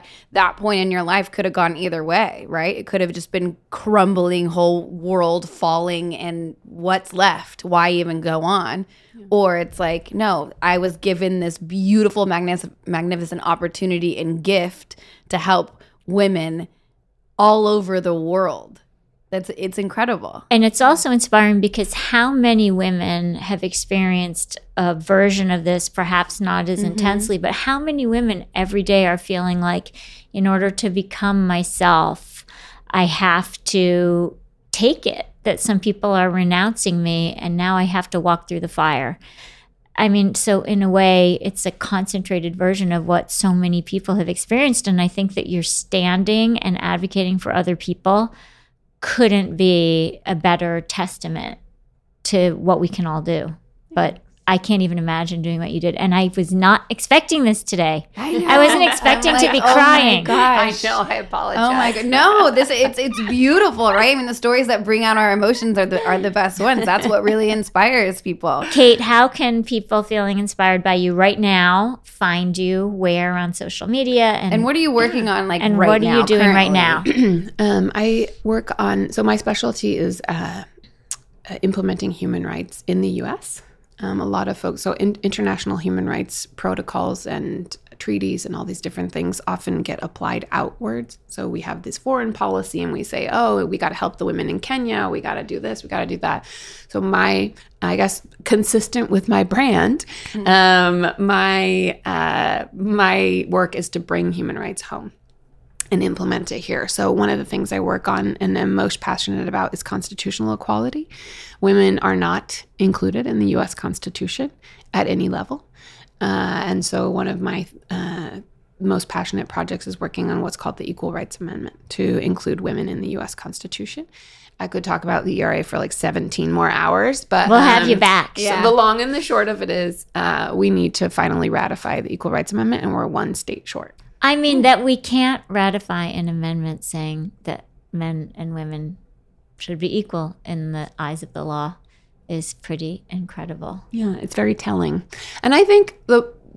point in your life could have gone either way, right? It could have just been crumbling, whole world falling, and what's left? Why even go on? Yeah. Or it's like, no, I was given this beautiful, magnificent opportunity and gift to help women all over the world. It's incredible. And it's also inspiring because how many women have experienced a version of this, perhaps not as intensely, but how many women every day are feeling like, in order to become myself, I have to take it that some people are renouncing me, and now I have to walk through the fire. I mean, so in a way, it's a concentrated version of what so many people have experienced. And I think that you're standing and advocating for other people couldn't be a better testament to what we can all do. But I can't even imagine doing what you did. And I was not expecting this today. I wasn't expecting to be crying. Oh my gosh. I know. I apologize. Oh my God. No, it's beautiful, right? I mean, the stories that bring out our emotions are the best ones. That's what really inspires people. Kate, how can people feeling inspired by you right now find you? Where on social media? And what are you working on right now? And what are you doing currently? Right now? I work on, so my specialty is implementing human rights in the U.S., a lot of folks, so international human rights protocols and treaties and all these different things often get applied outwards. So we have this foreign policy and we say, oh, we got to help the women in Kenya. We got to do this. We got to do that. So consistent with my brand, my work is to bring human rights home and implement it here. So one of the things I work on and am most passionate about is constitutional equality. Women are not included in the U.S. Constitution at any level. And so one of my most passionate projects is working on what's called the Equal Rights Amendment to include women in the U.S. Constitution. I could talk about the ERA for 17 more hours, but we'll have you back. Yeah. So the long and the short of it is we need to finally ratify the Equal Rights Amendment, and we're one state short. I mean, that we can't ratify an amendment saying that men and women should be equal in the eyes of the law is pretty incredible. Yeah, it's very telling. And I think,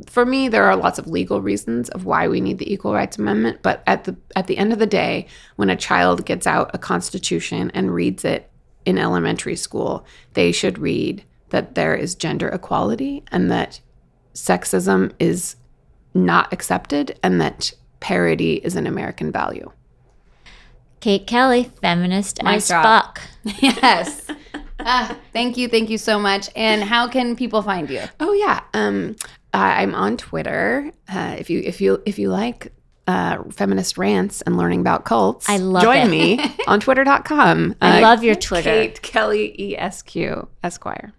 for me, there are lots of legal reasons of why we need the Equal Rights Amendment. But at the end of the day, when a child gets out a constitution and reads it in elementary school, they should read that there is gender equality and that sexism is not accepted, and that parity is an American value. Kate Kelly, feminist as fuck. Yes. Thank you so much. And how can people find you? Oh yeah, I'm on Twitter. If you like feminist rants and learning about cults, I love join it. Me on Twitter.com. I love your Twitter. Kate Kelly ESQ Esquire.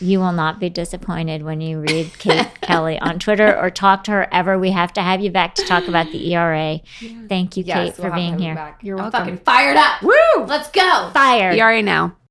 You will not be disappointed when you read Kate Kelly on Twitter or talk to her ever. We have to have you back to talk about the ERA. Yeah. Thank you, Kate, for being here. You're welcome. I'm fucking fired up. Woo! Let's go. Fire. ERA now.